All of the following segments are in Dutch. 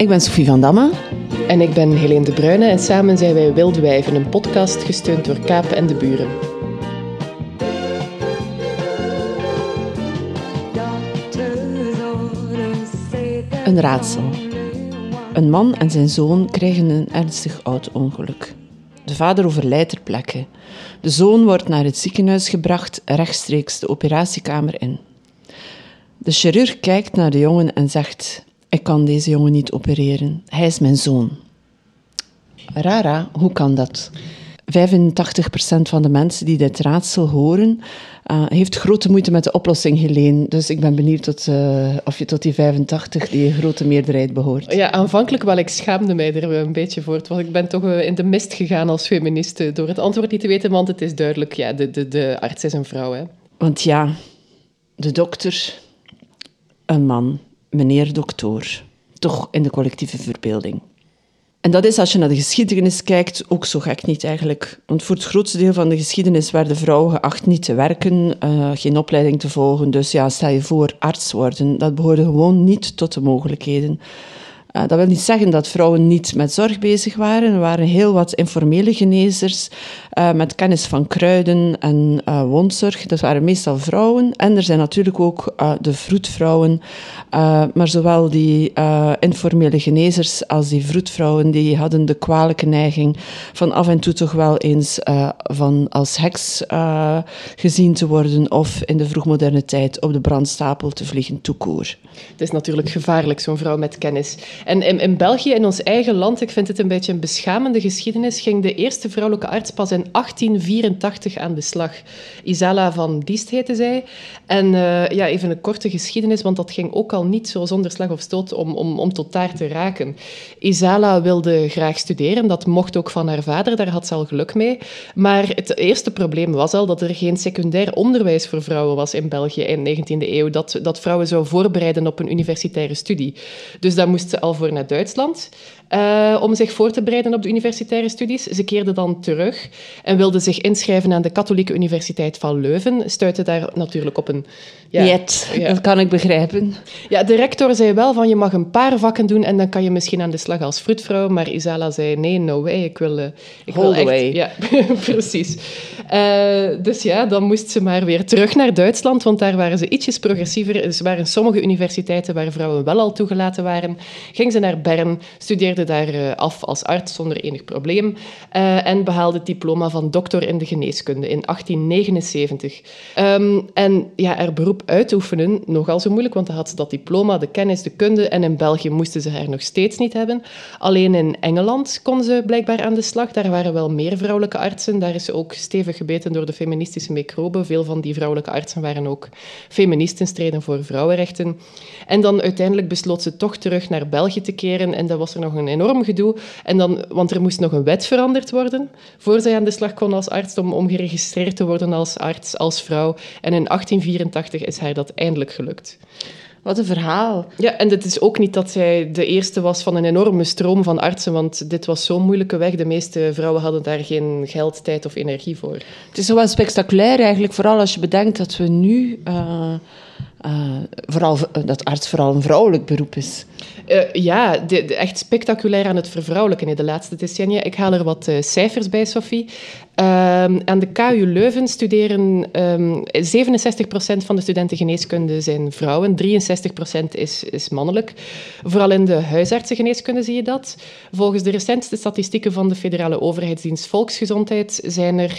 Ik ben Sofie Vandamme. En ik ben Heleen Debruyne en samen zijn wij Wilde Wijven, een podcast gesteund door Kaap en de Buren. Een raadsel. Een man en zijn zoon krijgen een ernstig auto-ongeluk. De vader overlijdt ter plekke. De zoon wordt naar het ziekenhuis gebracht, rechtstreeks de operatiekamer in. De chirurg kijkt naar de jongen en zegt: ik kan deze jongen niet opereren. Hij is mijn zoon. Rara, hoe kan dat? 85% van de mensen die dit raadsel horen, heeft grote moeite met de oplossing, Heleen. Dus ik ben benieuwd of je tot die 85, die grote meerderheid, behoort. Ja, aanvankelijk wel. Ik schaamde mij er een beetje voor. Want ik ben toch in de mist gegaan als feministe door het antwoord niet te weten, want het is duidelijk, ja, de arts is een vrouw. Hè. Want ja, de dokter, een man, meneer dokter, toch in de collectieve verbeelding. En dat is, als je naar de geschiedenis kijkt, ook zo gek niet eigenlijk. Want voor het grootste deel van de geschiedenis werden vrouwen geacht niet te werken, geen opleiding te volgen. Dus ja, stel je voor, arts worden. Dat behoorde gewoon niet tot de mogelijkheden. Dat wil niet zeggen dat vrouwen niet met zorg bezig waren. Er waren heel wat informele genezers met kennis van kruiden en wondzorg. Dat waren meestal vrouwen. En er zijn natuurlijk ook de vroedvrouwen. Maar zowel die informele genezers als die vroedvrouwen, die hadden de kwalijke neiging van af en toe toch wel eens van als heks gezien te worden of in de vroegmoderne tijd op de brandstapel te vliegen toekoor. Het is natuurlijk gevaarlijk, zo'n vrouw met kennis. En in België, in ons eigen land, ik vind het een beetje een beschamende geschiedenis, ging de eerste vrouwelijke arts pas in 1884 aan de slag. Isala van Diest heette zij. En ja, even een korte geschiedenis, want dat ging ook al niet zo zonder slag of stoot om tot daar te raken. Isala wilde graag studeren, dat mocht ook van haar vader, daar had ze al geluk mee. Maar het eerste probleem was al dat er geen secundair onderwijs voor vrouwen was in België in de 19e eeuw, dat vrouwen zou voorbereiden op een universitaire studie. Dus daar moest ze al voor naar Duitsland om zich voor te bereiden op de universitaire studies. Ze keerde dan terug en wilde zich inschrijven aan de Katholieke Universiteit van Leuven. Stuitte daar natuurlijk op een... Ja, dat kan ik begrijpen. Ja, de rector zei wel van je mag een paar vakken doen en dan kan je misschien aan de slag als vroedvrouw. Maar Isala zei nee, no way, ik wil echt... Ja, precies. Dus ja, dan moest ze maar weer terug naar Duitsland, want daar waren ze ietsjes progressiever. Dus waren sommige universiteiten waar vrouwen wel al toegelaten waren. Ging ze naar Bern, studeerde daar af als arts zonder enig probleem en behaalde het diploma van doctor in de geneeskunde in 1879. En ja, haar beroep uitoefenen, nogal zo moeilijk, want dan had ze dat diploma, de kennis, de kunde en in België moesten ze haar nog steeds niet hebben. Alleen in Engeland kon ze blijkbaar aan de slag. Daar waren wel meer vrouwelijke artsen. Daar is ze ook stevig gebeten door de feministische microbe. Veel van die vrouwelijke artsen waren ook feministen, streden voor vrouwenrechten. En dan uiteindelijk besloot ze toch terug naar België te keren en dat was er nog een enorm gedoe. En dan, want er moest nog een wet veranderd worden voor zij aan de slag kon als arts om geregistreerd te worden als arts, als vrouw. En in 1884 is haar dat eindelijk gelukt. Wat een verhaal. Ja, en het is ook niet dat zij de eerste was van een enorme stroom van artsen, want dit was zo'n moeilijke weg. De meeste vrouwen hadden daar geen geld, tijd of energie voor. Het is wel spectaculair eigenlijk, vooral als je bedenkt dat we nu... dat arts vooral een vrouwelijk beroep is. Echt spectaculair aan het vervrouwelijken in de laatste decennia. Ik haal er wat cijfers bij, Sophie. Aan de KU Leuven studeren 67% van de studenten geneeskunde zijn vrouwen, 63% is mannelijk. Vooral in de huisartsengeneeskunde zie je dat. Volgens de recentste statistieken van de Federale Overheidsdienst Volksgezondheid zijn er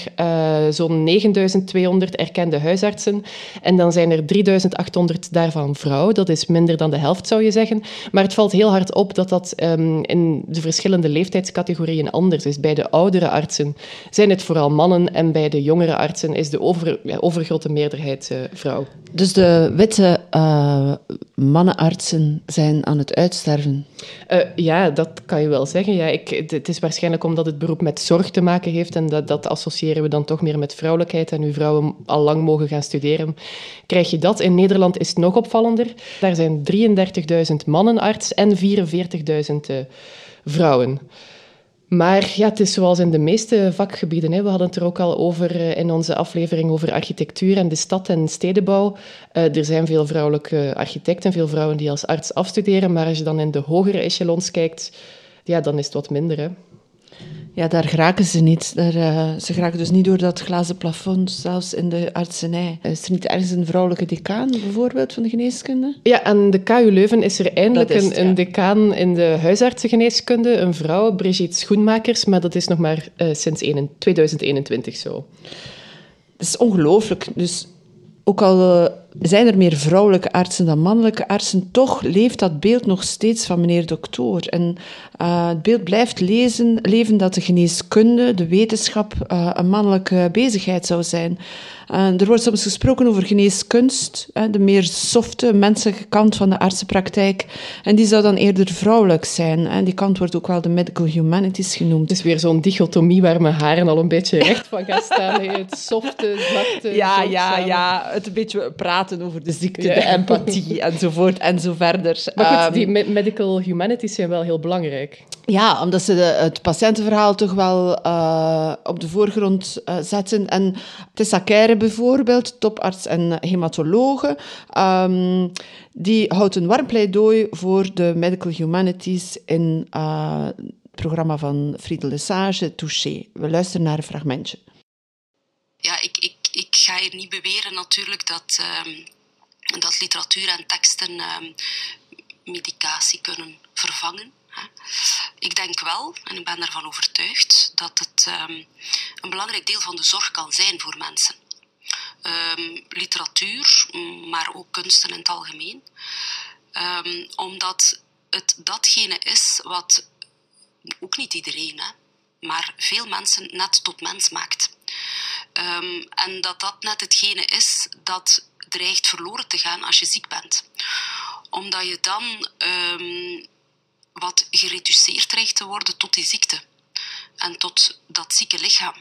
zo'n 9200 erkende huisartsen en dan zijn er 3800 daarvan vrouw. Dat is minder dan de helft, zou je zeggen. Maar het valt heel hard op dat in de verschillende leeftijdscategorieën anders is. Bij de oudere artsen zijn het vooral mannen en bij de jongere artsen is de overgrote meerderheid vrouw. Dus de witte mannenartsen zijn aan het uitsterven? Ja, dat kan je wel zeggen. Ja, het is waarschijnlijk omdat het beroep met zorg te maken heeft en dat associëren we dan toch meer met vrouwelijkheid en nu vrouwen al lang mogen gaan studeren. Krijg je dat? In Nederland is het nog opvallender. Daar zijn 33.000 mannenarts en 44.000 vrouwen. Maar ja, het is zoals in de meeste vakgebieden. Hè. We hadden het er ook al over in onze aflevering over architectuur en de stad en stedenbouw. Er zijn veel vrouwelijke architecten, veel vrouwen die als arts afstuderen. Maar als je dan in de hogere echelons kijkt, ja, dan is het wat minder. Hè. Ja, daar geraken ze niet. Ze geraken dus niet door dat glazen plafond, zelfs in de artsenij. Is er niet ergens een vrouwelijke decaan, bijvoorbeeld, van de geneeskunde? Ja, aan de KU Leuven is er eindelijk een decaan in de huisartsengeneeskunde. Een vrouw, Brigitte Schoenmakers, maar dat is nog maar sinds 2021 zo. Dat is ongelooflijk. Dus ook al zijn er meer vrouwelijke artsen dan mannelijke artsen, toch leeft dat beeld nog steeds van meneer dokter. En het beeld blijft leven dat de geneeskunde, de wetenschap, een mannelijke bezigheid zou zijn. Er wordt soms gesproken over geneeskunst, de meer softe, menselijke kant van de artsenpraktijk. En die zou dan eerder vrouwelijk zijn. En die kant wordt ook wel de medical humanities genoemd. Het is weer zo'n dichotomie waar mijn haren al een beetje recht van gaan staan. Het softe, zachte, ja, het een beetje praten over de ziekte, de empathie, enzovoort, enzoverder. Maar goed, die medical humanities zijn wel heel belangrijk. Ja, omdat ze het patiëntenverhaal toch wel op de voorgrond zetten. En Tessa Kerre bijvoorbeeld, toparts en hematologe, die houdt een warm pleidooi voor de medical humanities in het programma van Friedel de Sage, Touché. We luisteren naar een fragmentje. Ja, ik ga hier niet beweren natuurlijk dat literatuur en teksten medicatie kunnen vervangen. Ik denk wel, en ik ben ervan overtuigd, dat het een belangrijk deel van de zorg kan zijn voor mensen. Literatuur, maar ook kunsten in het algemeen. Omdat het datgene is wat ook niet iedereen, maar veel mensen net tot mens maakt. En dat net hetgene is dat dreigt verloren te gaan als je ziek bent. Omdat je dan wat gereduceerd dreigt te worden tot die ziekte en tot dat zieke lichaam.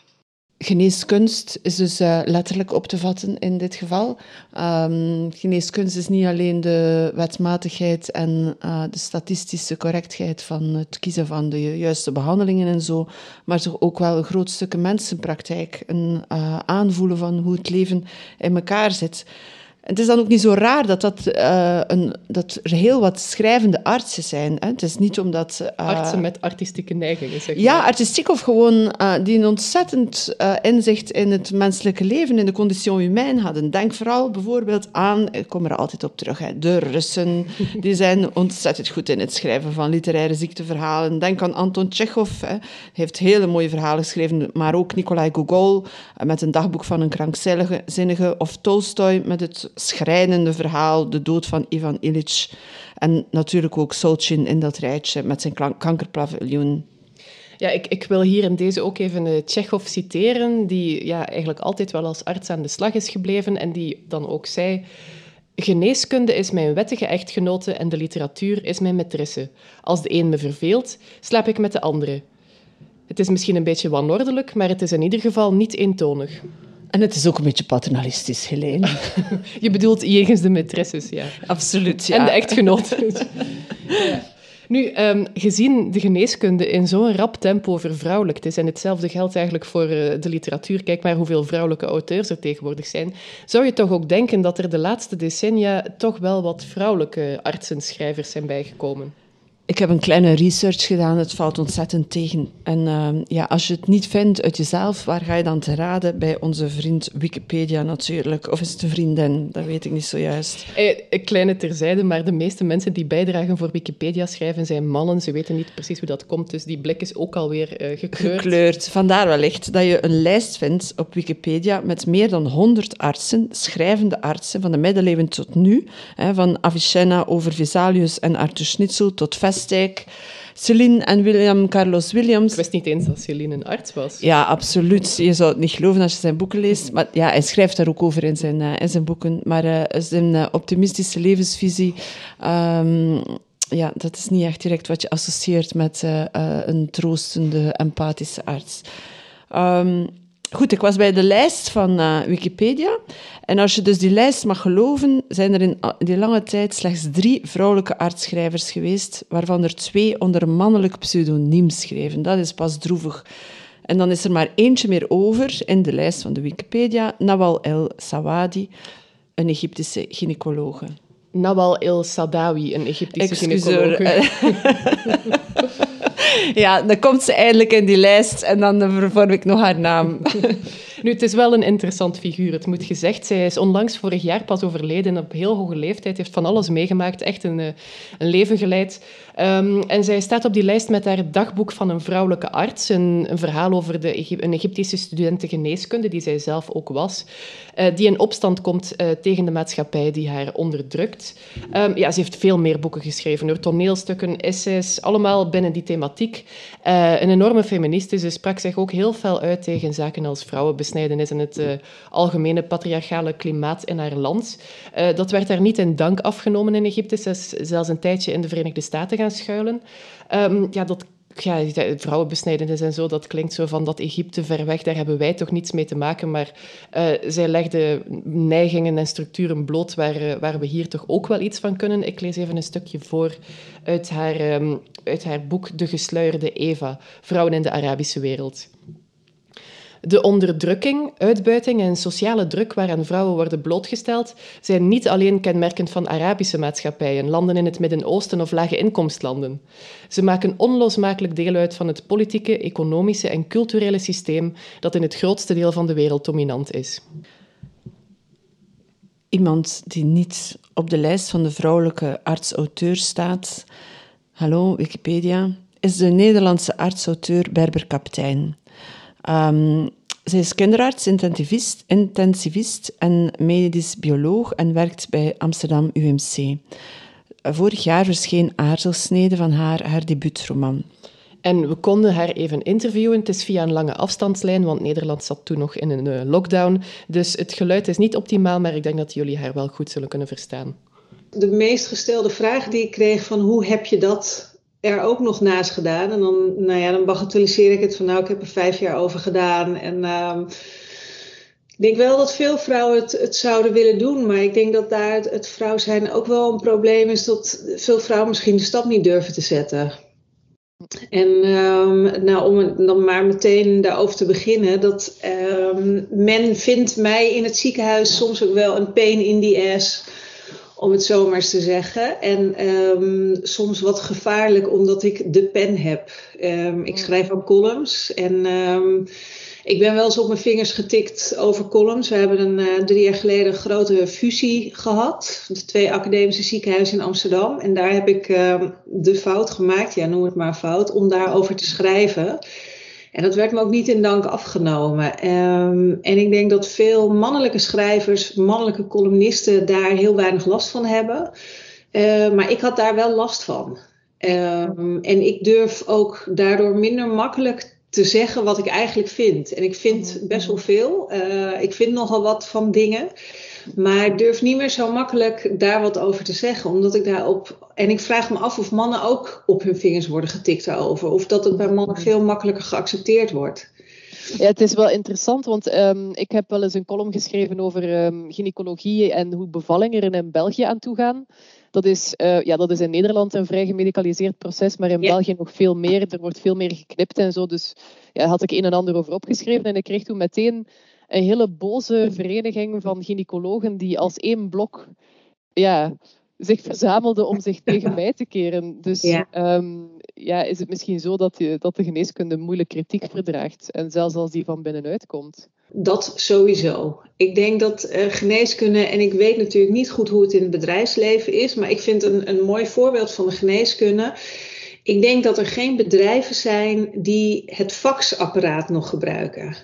Geneeskunst is dus letterlijk op te vatten in dit geval. Geneeskunst is niet alleen de wetmatigheid en de statistische correctheid van het kiezen van de juiste behandelingen en zo, maar toch ook wel een groot stuk mensenpraktijk. Een aanvoelen van hoe het leven in elkaar zit. Het is dan ook niet zo raar dat er heel wat schrijvende artsen zijn. Hè? Het is niet omdat... artsen met artistieke neigingen, zeg je. Ja, artistiek of gewoon die een ontzettend inzicht in het menselijke leven, in de condition humaine hadden. Denk vooral bijvoorbeeld aan, ik kom er altijd op terug, hè, de Russen. Die zijn ontzettend goed in het schrijven van literaire ziekteverhalen. Denk aan Anton Tjechov. Hij heeft hele mooie verhalen geschreven, maar ook Nikolai Gogol met een dagboek van een krankzinnige. Of Tolstoy met het schrijnende verhaal, de dood van Ivan Illich. En natuurlijk ook Solzhenitsyn in dat rijtje met zijn kankerpaviljoen. Ja, ik wil hier in deze ook even Tjechov citeren, die eigenlijk altijd wel als arts aan de slag is gebleven en die dan ook zei: geneeskunde is mijn wettige echtgenote en de literatuur is mijn maîtresse. Als de een me verveelt, slaap ik met de andere. Het is misschien een beetje wanordelijk, maar het is in ieder geval niet eentonig. En het is ook een beetje paternalistisch, Heleen. Je bedoelt jegens de maîtresses, ja. Absoluut, ja. En de echtgenoten. Ja. Nu, gezien de geneeskunde in zo'n rap tempo vervrouwelijkt is, en hetzelfde geldt eigenlijk voor de literatuur, kijk maar hoeveel vrouwelijke auteurs er tegenwoordig zijn, zou je toch ook denken dat er de laatste decennia toch wel wat vrouwelijke artsenschrijvers zijn bijgekomen? Ik heb een kleine research gedaan, het valt ontzettend tegen. En als je het niet vindt uit jezelf, waar ga je dan te raden? Bij onze vriend Wikipedia natuurlijk. Of is het een vriendin? Dat weet ik niet zojuist. Een kleine terzijde, maar de meeste mensen die bijdragen voor Wikipedia schrijven zijn mannen. Ze weten niet precies hoe dat komt, dus die blik is ook alweer gekleurd. Vandaar wellicht dat je een lijst vindt op Wikipedia met meer dan 100 artsen, schrijvende artsen, van de middeleeuwen tot nu. Hè, van Avicenna over Vesalius en Arthur Schnitzler tot Celine en William Carlos Williams. Ik wist niet eens dat Celine een arts was. Ja, absoluut. Je zou het niet geloven als je zijn boeken leest. Maar ja, hij schrijft daar ook over in zijn boeken. Maar zijn optimistische levensvisie... dat is niet echt direct wat je associeert met een troostende, empathische arts. Goed, ik was bij de lijst van Wikipedia. En als je dus die lijst mag geloven, zijn er in die lange tijd slechts 3 vrouwelijke aardschrijvers geweest, waarvan er 2 onder een mannelijk pseudoniem schreven. Dat is pas droevig. En dan is er maar eentje meer over in de lijst van de Wikipedia. Nawal El Saadawi, een Egyptische gynaecologe. Nawal El Saadawi, een Egyptische gynaecologe. Ja, dan komt ze eindelijk in die lijst en dan vervorm ik nog haar naam. Nu, het is wel een interessant figuur, het moet gezegd. Zij is onlangs vorig jaar pas overleden en op heel hoge leeftijd, heeft van alles meegemaakt, echt een leven geleid. En zij staat op die lijst met haar dagboek van een vrouwelijke arts, een verhaal over een Egyptische studentengeneeskunde, die zij zelf ook was, die in opstand komt tegen de maatschappij die haar onderdrukt. Ja, ze heeft veel meer boeken geschreven, hoor, toneelstukken, essays, allemaal binnen die thematiek. Een enorme feministe, ze sprak zich ook heel fel uit tegen zaken als vrouwenbesnijdenis en het algemene patriarchale klimaat in haar land. Dat werd haar niet in dank afgenomen in Egypte. Ze is zelfs een tijdje in de Verenigde Staten gaan schuilen. Ja, vrouwenbesnijdenis en zo, dat klinkt zo van dat Egypte ver weg, daar hebben wij toch niets mee te maken. Maar zij legde neigingen en structuren bloot waar we hier toch ook wel iets van kunnen. Ik lees even een stukje voor uit haar boek De Gesluierde Eva, Vrouwen in de Arabische Wereld. De onderdrukking, uitbuiting en sociale druk waaraan vrouwen worden blootgesteld zijn niet alleen kenmerkend van Arabische maatschappijen, landen in het Midden-Oosten of lage inkomstlanden. Ze maken onlosmakelijk deel uit van het politieke, economische en culturele systeem dat in het grootste deel van de wereld dominant is. Iemand die niet op de lijst van de vrouwelijke arts-auteur staat, hallo Wikipedia, is de Nederlandse arts-auteur Berber Kaptein. Zij is kinderarts, intensivist en medisch bioloog en werkt bij Amsterdam UMC. Vorig jaar verscheen Aarzelsnede van haar debuutroman. En we konden haar even interviewen. Het is via een lange afstandslijn, want Nederland zat toen nog in een lockdown. Dus het geluid is niet optimaal, maar ik denk dat jullie haar wel goed zullen kunnen verstaan. De meest gestelde vraag die ik kreeg van hoe heb je dat er ook nog naast gedaan. En dan, dan bagatelliseer ik het van ik heb er 5 jaar over gedaan. En ik denk wel dat veel vrouwen het zouden willen doen. Maar ik denk dat daar het vrouw zijn ook wel een probleem is. Dat veel vrouwen misschien de stap niet durven te zetten. En om dan maar meteen daarover te beginnen. Dat men vindt mij in het ziekenhuis soms ook wel een pain in the ass, om het zomaar eens te zeggen. En soms wat gevaarlijk, omdat ik de pen heb. Ik schrijf aan columns. En ik ben wel eens op mijn vingers getikt over columns. We hebben 3 jaar geleden een grote fusie gehad. De 2 academische ziekenhuizen in Amsterdam. En daar heb ik de fout gemaakt. Ja, noem het maar fout. Om daarover te schrijven. En dat werd me ook niet in dank afgenomen. En ik denk dat veel mannelijke schrijvers, mannelijke columnisten daar heel weinig last van hebben. Maar ik had daar wel last van. En ik durf ook daardoor minder makkelijk te zeggen wat ik eigenlijk vind. En ik vind best wel veel. Ik vind nogal wat van dingen. Maar ik durf niet meer zo makkelijk daar wat over te zeggen. Omdat ik daarop. En ik vraag me af of mannen ook op hun vingers worden getikt daarover. Of dat het bij mannen veel makkelijker geaccepteerd wordt. Ja, het is wel interessant, want ik heb wel eens een column geschreven over gynaecologie en hoe bevallingen er in België aan toe gaan. Dat is in Nederland een vrij gemedicaliseerd proces, maar in België nog veel meer. Er wordt veel meer geknipt en zo. Dus daar had ik een en ander over opgeschreven. En ik kreeg toen meteen een hele boze vereniging van gynaecologen die als één blok zich verzamelden om zich tegen mij te keren. Dus is het misschien zo dat de geneeskunde moeilijk kritiek verdraagt. En zelfs als die van binnenuit komt. Dat sowieso. Ik denk dat geneeskunde, en ik weet natuurlijk niet goed hoe het in het bedrijfsleven is, maar ik vind een mooi voorbeeld van de geneeskunde. Ik denk dat er geen bedrijven zijn die het faxapparaat nog gebruiken.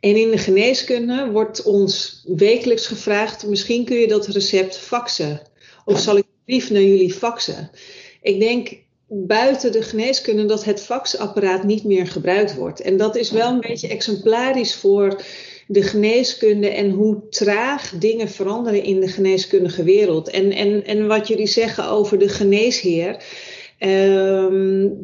En in de geneeskunde wordt ons wekelijks gevraagd, misschien kun je dat recept faxen. Of zal ik een brief naar jullie faxen? Ik denk buiten de geneeskunde dat het faxapparaat niet meer gebruikt wordt. En dat is wel een beetje exemplarisch voor de geneeskunde en hoe traag dingen veranderen in de geneeskundige wereld. En wat jullie zeggen over de geneesheer.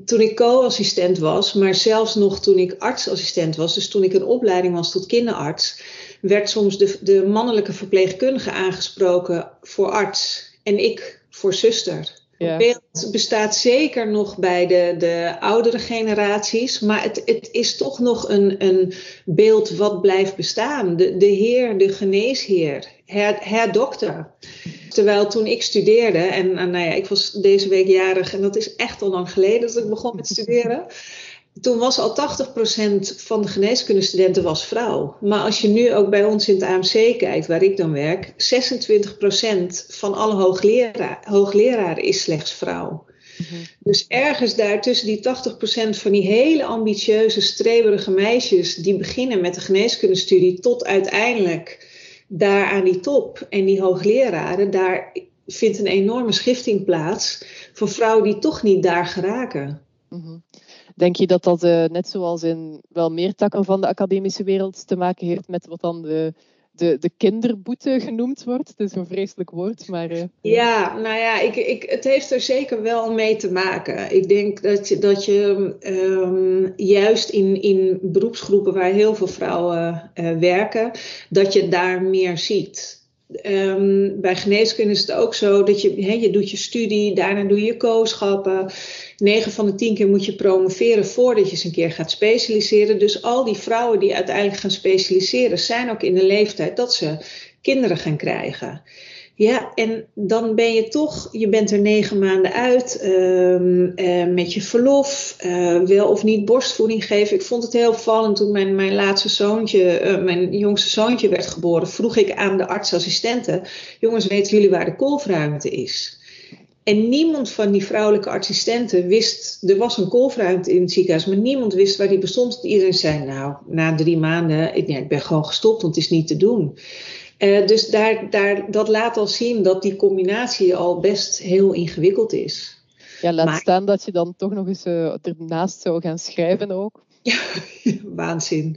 Toen ik co-assistent was, maar zelfs nog toen ik artsassistent was, dus toen ik een opleiding was tot kinderarts, werd soms de mannelijke verpleegkundige aangesproken voor arts en ik voor zuster. Ja. Het beeld bestaat zeker nog bij de oudere generaties, maar het is toch nog een beeld wat blijft bestaan. De heer, de geneesheer, her dokter. Terwijl toen ik studeerde, en nou ja, ik was deze week jarig en dat is echt al lang geleden dat ik begon met studeren. Toen was al 80% van de geneeskundestudenten was vrouw. Maar als je nu ook bij ons in het AMC kijkt, waar ik dan werk, 26% van alle hoogleraren is slechts vrouw. Mm-hmm. Dus ergens daar tussen die 80% van die hele ambitieuze, streberige meisjes die beginnen met de geneeskundestudie tot uiteindelijk daar aan die top en die hoogleraren, daar vindt een enorme schifting plaats voor vrouwen die toch niet daar geraken. Mm-hmm. Denk je dat dat net zoals in wel meer takken van de academische wereld te maken heeft met wat dan de kinderboete genoemd wordt? Het is een vreselijk woord, maar... Ja, nou ja, het heeft er zeker wel mee te maken. Ik denk dat je juist in beroepsgroepen waar heel veel vrouwen werken, dat je daar meer ziet. Bij geneeskunde is het ook zo dat je doet je studie, daarna doe je co-schappen. 9 van de 10 keer moet je promoveren voordat je eens een keer gaat specialiseren. Dus al die vrouwen die uiteindelijk gaan specialiseren zijn ook in de leeftijd dat ze kinderen gaan krijgen. Ja, en dan ben je toch, je bent er 9 maanden uit met je verlof, wel of niet borstvoeding geven. Ik vond het heel opvallend toen mijn jongste zoontje werd geboren, vroeg ik aan de artsassistenten, jongens, weten jullie waar de kolfruimte is? En niemand van die vrouwelijke assistenten wist, er was een kolfruimte in het ziekenhuis, maar niemand wist waar die bestond. Iedereen zei, nou, na 3 maanden, ik ben gewoon gestopt, want het is niet te doen. Dus dat laat al zien dat die combinatie al best heel ingewikkeld is. Ja, laat staan dat je dan toch nog eens ernaast zou gaan schrijven ook. Ja,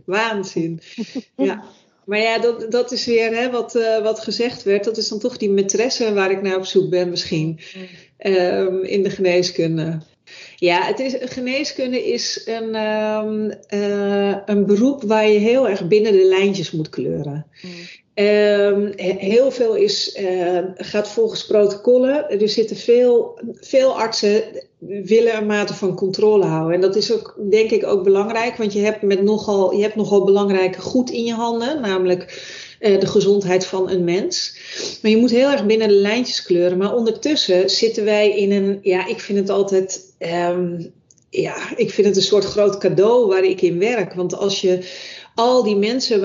waanzin. Ja. Maar ja, dat is weer wat gezegd werd. Dat is dan toch die maîtresse waar ik naar op zoek ben misschien. In de geneeskunde. Ja, geneeskunde is een beroep waar je heel erg binnen de lijntjes moet kleuren. Mm. Heel veel gaat volgens protocollen. Er zitten veel artsen willen een mate van controle houden. En dat is ook, denk ik, ook belangrijk. Want je hebt nogal belangrijke goed in je handen. Namelijk de gezondheid van een mens. Maar je moet heel erg binnen de lijntjes kleuren. Maar ondertussen zitten wij in een... Ja, ik vind het altijd... ik vind het een soort groot cadeau waar ik in werk. Want als je... Al die mensen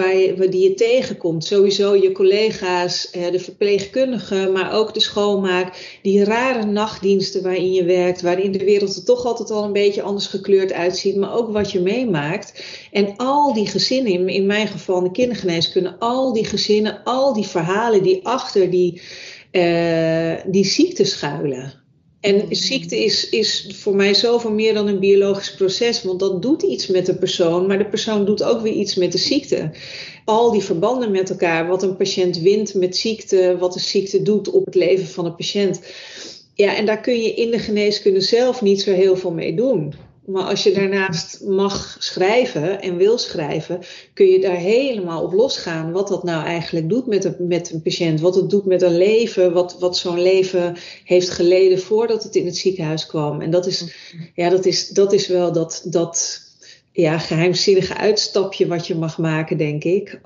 die je tegenkomt, sowieso je collega's, de verpleegkundigen, maar ook de schoonmaak. Die rare nachtdiensten waarin je werkt, waarin de wereld er toch altijd al een beetje anders gekleurd uitziet. Maar ook wat je meemaakt. En al die gezinnen, in mijn geval de kindergeneeskunde, al die gezinnen, al die verhalen die achter die ziekte schuilen. En ziekte is voor mij zoveel meer dan een biologisch proces. Want dat doet iets met de persoon. Maar de persoon doet ook weer iets met de ziekte. Al die verbanden met elkaar. Wat een patiënt wint met ziekte. Wat de ziekte doet op het leven van een patiënt. Ja, en daar kun je in de geneeskunde zelf niet zo heel veel mee doen. Maar als je daarnaast mag schrijven en wil schrijven, kun je daar helemaal op losgaan. Wat dat nou eigenlijk doet met een patiënt. Wat het doet met een leven. Wat zo'n leven heeft geleden voordat het in het ziekenhuis kwam. En dat is wel dat geheimzinnige uitstapje wat je mag maken, denk ik.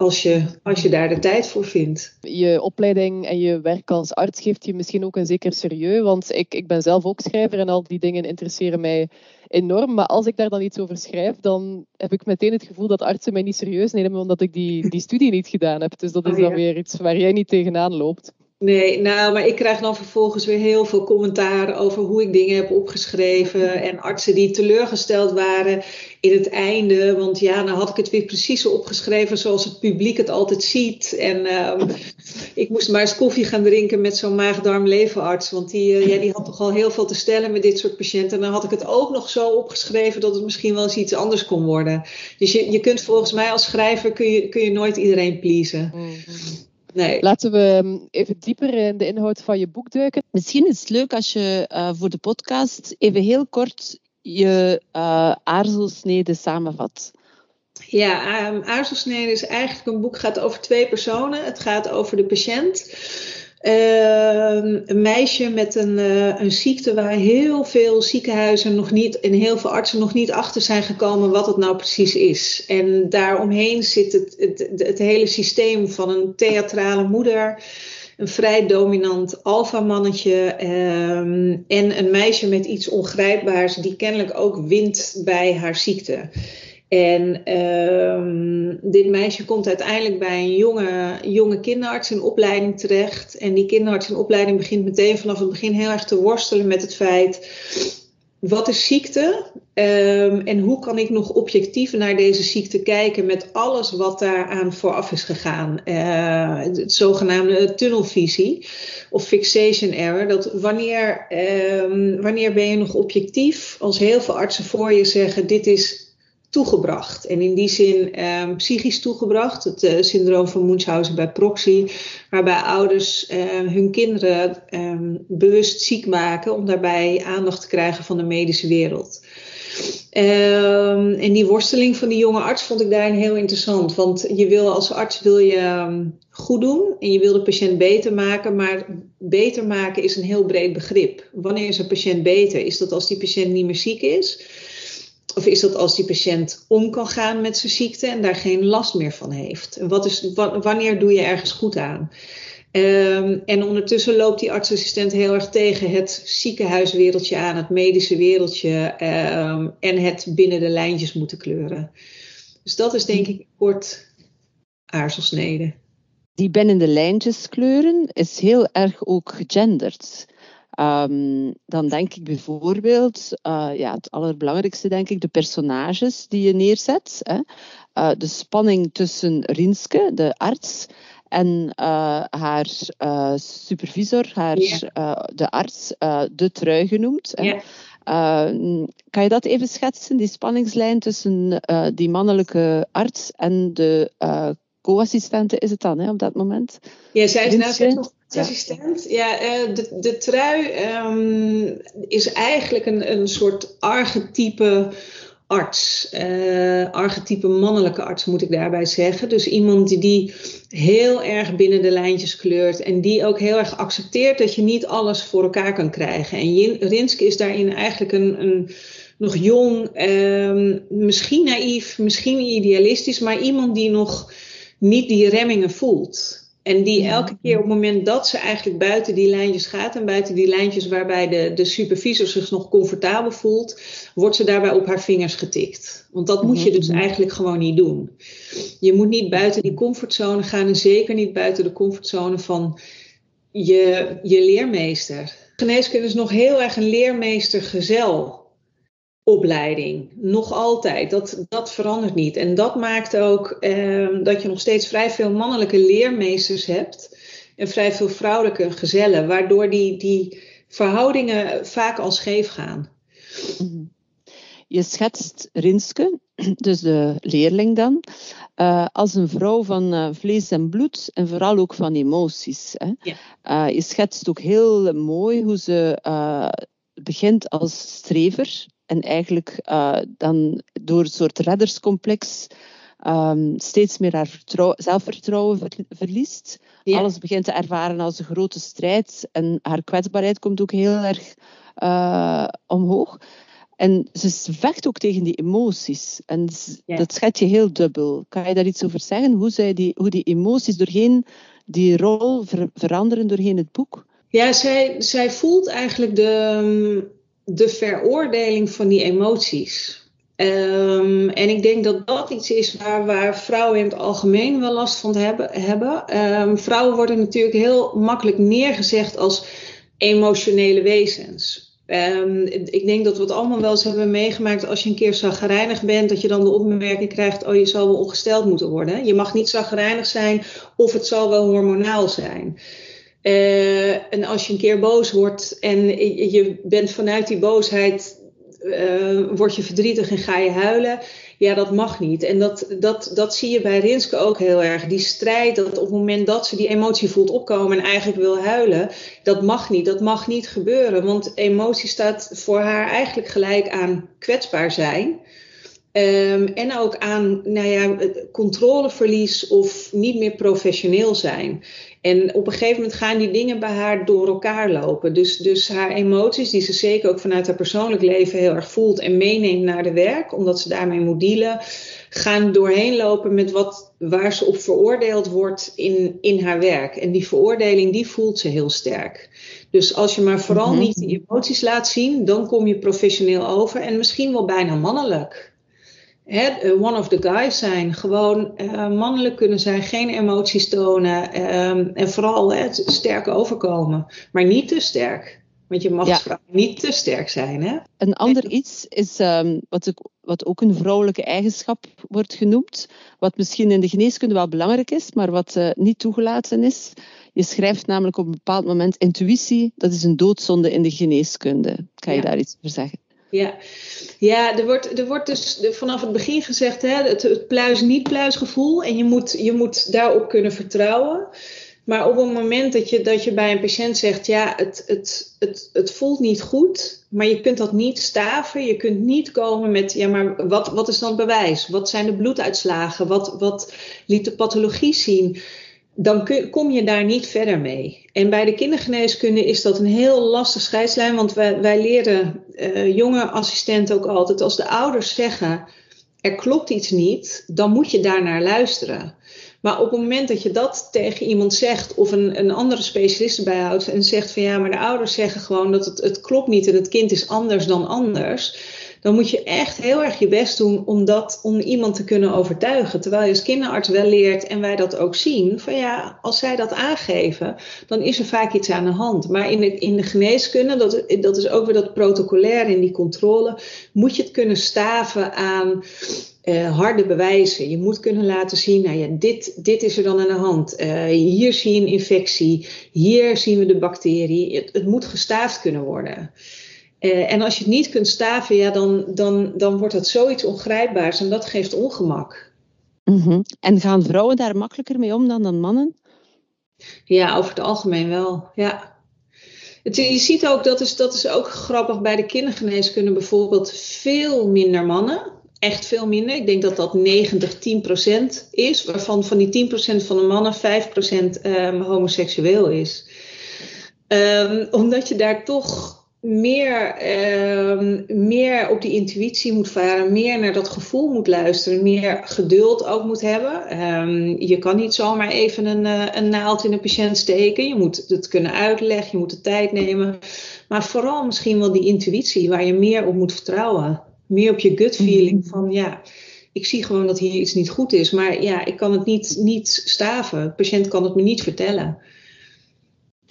Als je daar de tijd voor vindt. Je opleiding en je werk als arts geeft je misschien ook een zeker serieus. Want ik ben zelf ook schrijver en al die dingen interesseren mij enorm. Maar als ik daar dan iets over schrijf, dan heb ik meteen het gevoel dat artsen mij niet serieus nemen, omdat ik die studie niet gedaan heb. Dus dat is dan weer iets waar jij niet tegenaan loopt. Nee, nou, maar ik krijg dan vervolgens weer heel veel commentaar over hoe ik dingen heb opgeschreven. En artsen die teleurgesteld waren in het einde. Want ja, nou had ik het weer precies opgeschreven zoals het publiek het altijd ziet. En ik moest maar eens koffie gaan drinken met zo'n maag-darm-leverarts. Want die had toch al heel veel te stellen met dit soort patiënten. En dan had ik het ook nog zo opgeschreven dat het misschien wel eens iets anders kon worden. Dus je kunt volgens mij als schrijver kun je nooit iedereen pleasen. Nee. Laten we even dieper in de inhoud van je boek duiken. Misschien is het leuk als je voor de podcast even heel kort je Aarzelsnede samenvat. Ja, Aarzelsnede is eigenlijk een boek dat gaat over twee personen. Het gaat over de patiënt. Een meisje met een ziekte waar heel veel ziekenhuizen nog niet en heel veel artsen nog niet achter zijn gekomen wat het nou precies is. En daaromheen zit het hele systeem van een theatrale moeder, een vrij dominant alfamannetje en een meisje met iets ongrijpbaars die kennelijk ook wint bij haar ziekte. En dit meisje komt uiteindelijk bij een jonge kinderarts in opleiding terecht. En die kinderarts in opleiding begint meteen vanaf het begin heel erg te worstelen met het feit: wat is ziekte? En hoe kan ik nog objectief naar deze ziekte kijken met alles wat daaraan vooraf is gegaan? Het zogenaamde tunnelvisie of fixation error. Dat wanneer ben je nog objectief? Als heel veel artsen voor je zeggen: dit is toegebracht. En in die zin psychisch toegebracht. Het syndroom van Munchausen bij proxy. Waarbij ouders hun kinderen bewust ziek maken. Om daarbij aandacht te krijgen van de medische wereld. En die worsteling van die jonge arts vond ik daarin heel interessant. Want je wil als arts goed doen. En je wil de patiënt beter maken. Maar beter maken is een heel breed begrip. Wanneer is een patiënt beter? Is dat als die patiënt niet meer ziek is? Of is dat als die patiënt om kan gaan met zijn ziekte en daar geen last meer van heeft? En wanneer doe je ergens goed aan? En ondertussen loopt die artsassistent heel erg tegen het ziekenhuiswereldje aan, het medische wereldje en het binnen de lijntjes moeten kleuren. Dus dat is denk ik kort Aarzelsnede. Die binnen de lijntjes kleuren is heel erg ook gegenderd. Dan denk ik bijvoorbeeld, het allerbelangrijkste denk ik, de personages die je neerzet. Hè? De spanning tussen Rinske, de arts, en haar supervisor, de arts, de trui genoemd. Hè? Yeah. Kan je dat even schetsen, die spanningslijn tussen die mannelijke arts en de co-assistente is het dan, hè, op dat moment? Ja, zij is nou assistent. Ja, de trui is eigenlijk een soort archetype arts. Archetype mannelijke arts moet ik daarbij zeggen. Dus iemand die heel erg binnen de lijntjes kleurt. En die ook heel erg accepteert dat je niet alles voor elkaar kan krijgen. En Rinske is daarin eigenlijk een nog jong, misschien naïef, misschien idealistisch. Maar iemand die nog niet die remmingen voelt. En die elke keer op het moment dat ze eigenlijk buiten die lijntjes gaat en buiten die lijntjes waarbij de supervisor zich nog comfortabel voelt, wordt ze daarbij op haar vingers getikt. Want dat moet je dus eigenlijk gewoon niet doen. Je moet niet buiten die comfortzone gaan en zeker niet buiten de comfortzone van je leermeester. Geneeskunde is nog heel erg een leermeestergezel. Opleiding, nog altijd. Dat verandert niet. En dat maakt ook dat je nog steeds vrij veel mannelijke leermeesters hebt en vrij veel vrouwelijke gezellen, waardoor die verhoudingen vaak al scheef gaan. Je schetst Rinske, dus de leerling dan, als een vrouw van vlees en bloed en vooral ook van emoties. Hè? Ja. Je schetst ook heel mooi hoe ze begint als strever. En eigenlijk dan door een soort redderscomplex steeds meer haar zelfvertrouwen verliest. Ja. Alles begint te ervaren als een grote strijd. En haar kwetsbaarheid komt ook heel erg omhoog. En ze vecht ook tegen die emoties. En dat schet je heel dubbel. Kan je daar iets over zeggen? Hoe die emoties doorheen die rol veranderen doorheen het boek? Ja, zij voelt eigenlijk de veroordeling van die emoties. En ik denk dat dat iets is waar vrouwen in het algemeen wel last van hebben. Vrouwen worden natuurlijk heel makkelijk neergezegd als emotionele wezens. Ik denk dat we het allemaal wel eens hebben meegemaakt. Als je een keer chagrijnig bent, dat je dan de opmerking krijgt: oh, je zal wel ongesteld moeten worden. Je mag niet chagrijnig zijn of het zal wel hormonaal zijn. En als je een keer boos wordt en je bent vanuit die boosheid, word je verdrietig en ga je huilen. Ja, dat mag niet. En dat zie je bij Rinske ook heel erg. Die strijd dat op het moment dat ze die emotie voelt opkomen en eigenlijk wil huilen, dat mag niet. Dat mag niet gebeuren, want emotie staat voor haar eigenlijk gelijk aan kwetsbaar zijn. En ook aan controleverlies of niet meer professioneel zijn. En op een gegeven moment gaan die dingen bij haar door elkaar lopen. Dus haar emoties, die ze zeker ook vanuit haar persoonlijk leven heel erg voelt en meeneemt naar de werk, omdat ze daarmee moet dealen, gaan doorheen lopen met waar ze op veroordeeld wordt in haar werk. En die veroordeling, die voelt ze heel sterk. Dus als je maar vooral niet die emoties laat zien, dan kom je professioneel over en misschien wel bijna mannelijk. One of the guys zijn, gewoon mannelijk kunnen zijn, geen emoties tonen en vooral sterk overkomen, maar niet te sterk. Want je mag als vrouw niet te sterk zijn. Hè? Een ander iets is wat ook een vrouwelijke eigenschap wordt genoemd, wat misschien in de geneeskunde wel belangrijk is, maar wat niet toegelaten is. Je schrijft namelijk op een bepaald moment intuïtie, dat is een doodzonde in de geneeskunde. Kan je daar iets over zeggen? Ja, er wordt dus vanaf het begin gezegd, het pluis-niet-pluis gevoel. En je moet daarop kunnen vertrouwen. Maar op het moment dat je bij een patiënt zegt, het voelt niet goed, maar je kunt dat niet staven. Je kunt niet komen met, maar wat is dan het bewijs? Wat zijn de bloeduitslagen? Wat liet de pathologie zien? Dan kom je daar niet verder mee. En bij de kindergeneeskunde is dat een heel lastig scheidslijn. Want wij leren jonge assistenten ook altijd, als de ouders zeggen, er klopt iets niet, dan moet je daarnaar luisteren. Maar op het moment dat je dat tegen iemand zegt, of een andere specialist erbij houdt en zegt van maar de ouders zeggen gewoon dat het klopt niet en het kind is anders dan anders, dan moet je echt heel erg je best doen om iemand te kunnen overtuigen. Terwijl je als kinderarts wel leert, en wij dat ook zien, van als zij dat aangeven, dan is er vaak iets aan de hand. Maar in de geneeskunde, dat is ook weer dat protocolair in die controle, moet je het kunnen staven aan harde bewijzen. Je moet kunnen laten zien, dit is er dan aan de hand. Hier zie je een infectie, hier zien we de bacterie. Het moet gestaafd kunnen worden. En als je het niet kunt staven, dan wordt dat zoiets ongrijpbaars en dat geeft ongemak. Mm-hmm. En gaan vrouwen daar makkelijker mee om dan mannen? Ja, over het algemeen wel, ja. Je ziet ook, dat is ook grappig, bij de kindergeneeskunde bijvoorbeeld veel minder mannen. Echt veel minder. Ik denk dat 10% is, waarvan van die 10% van de mannen 5% homoseksueel is. Omdat je daar toch meer op die intuïtie moet varen, meer naar dat gevoel moet luisteren, meer geduld ook moet hebben. Je kan niet zomaar even een naald in een patiënt steken. Je moet het kunnen uitleggen, je moet de tijd nemen. Maar vooral misschien wel die intuïtie waar je meer op moet vertrouwen. Meer op je gut feeling van ik zie gewoon dat hier iets niet goed is. Maar ik kan het niet staven. De patiënt kan het me niet vertellen.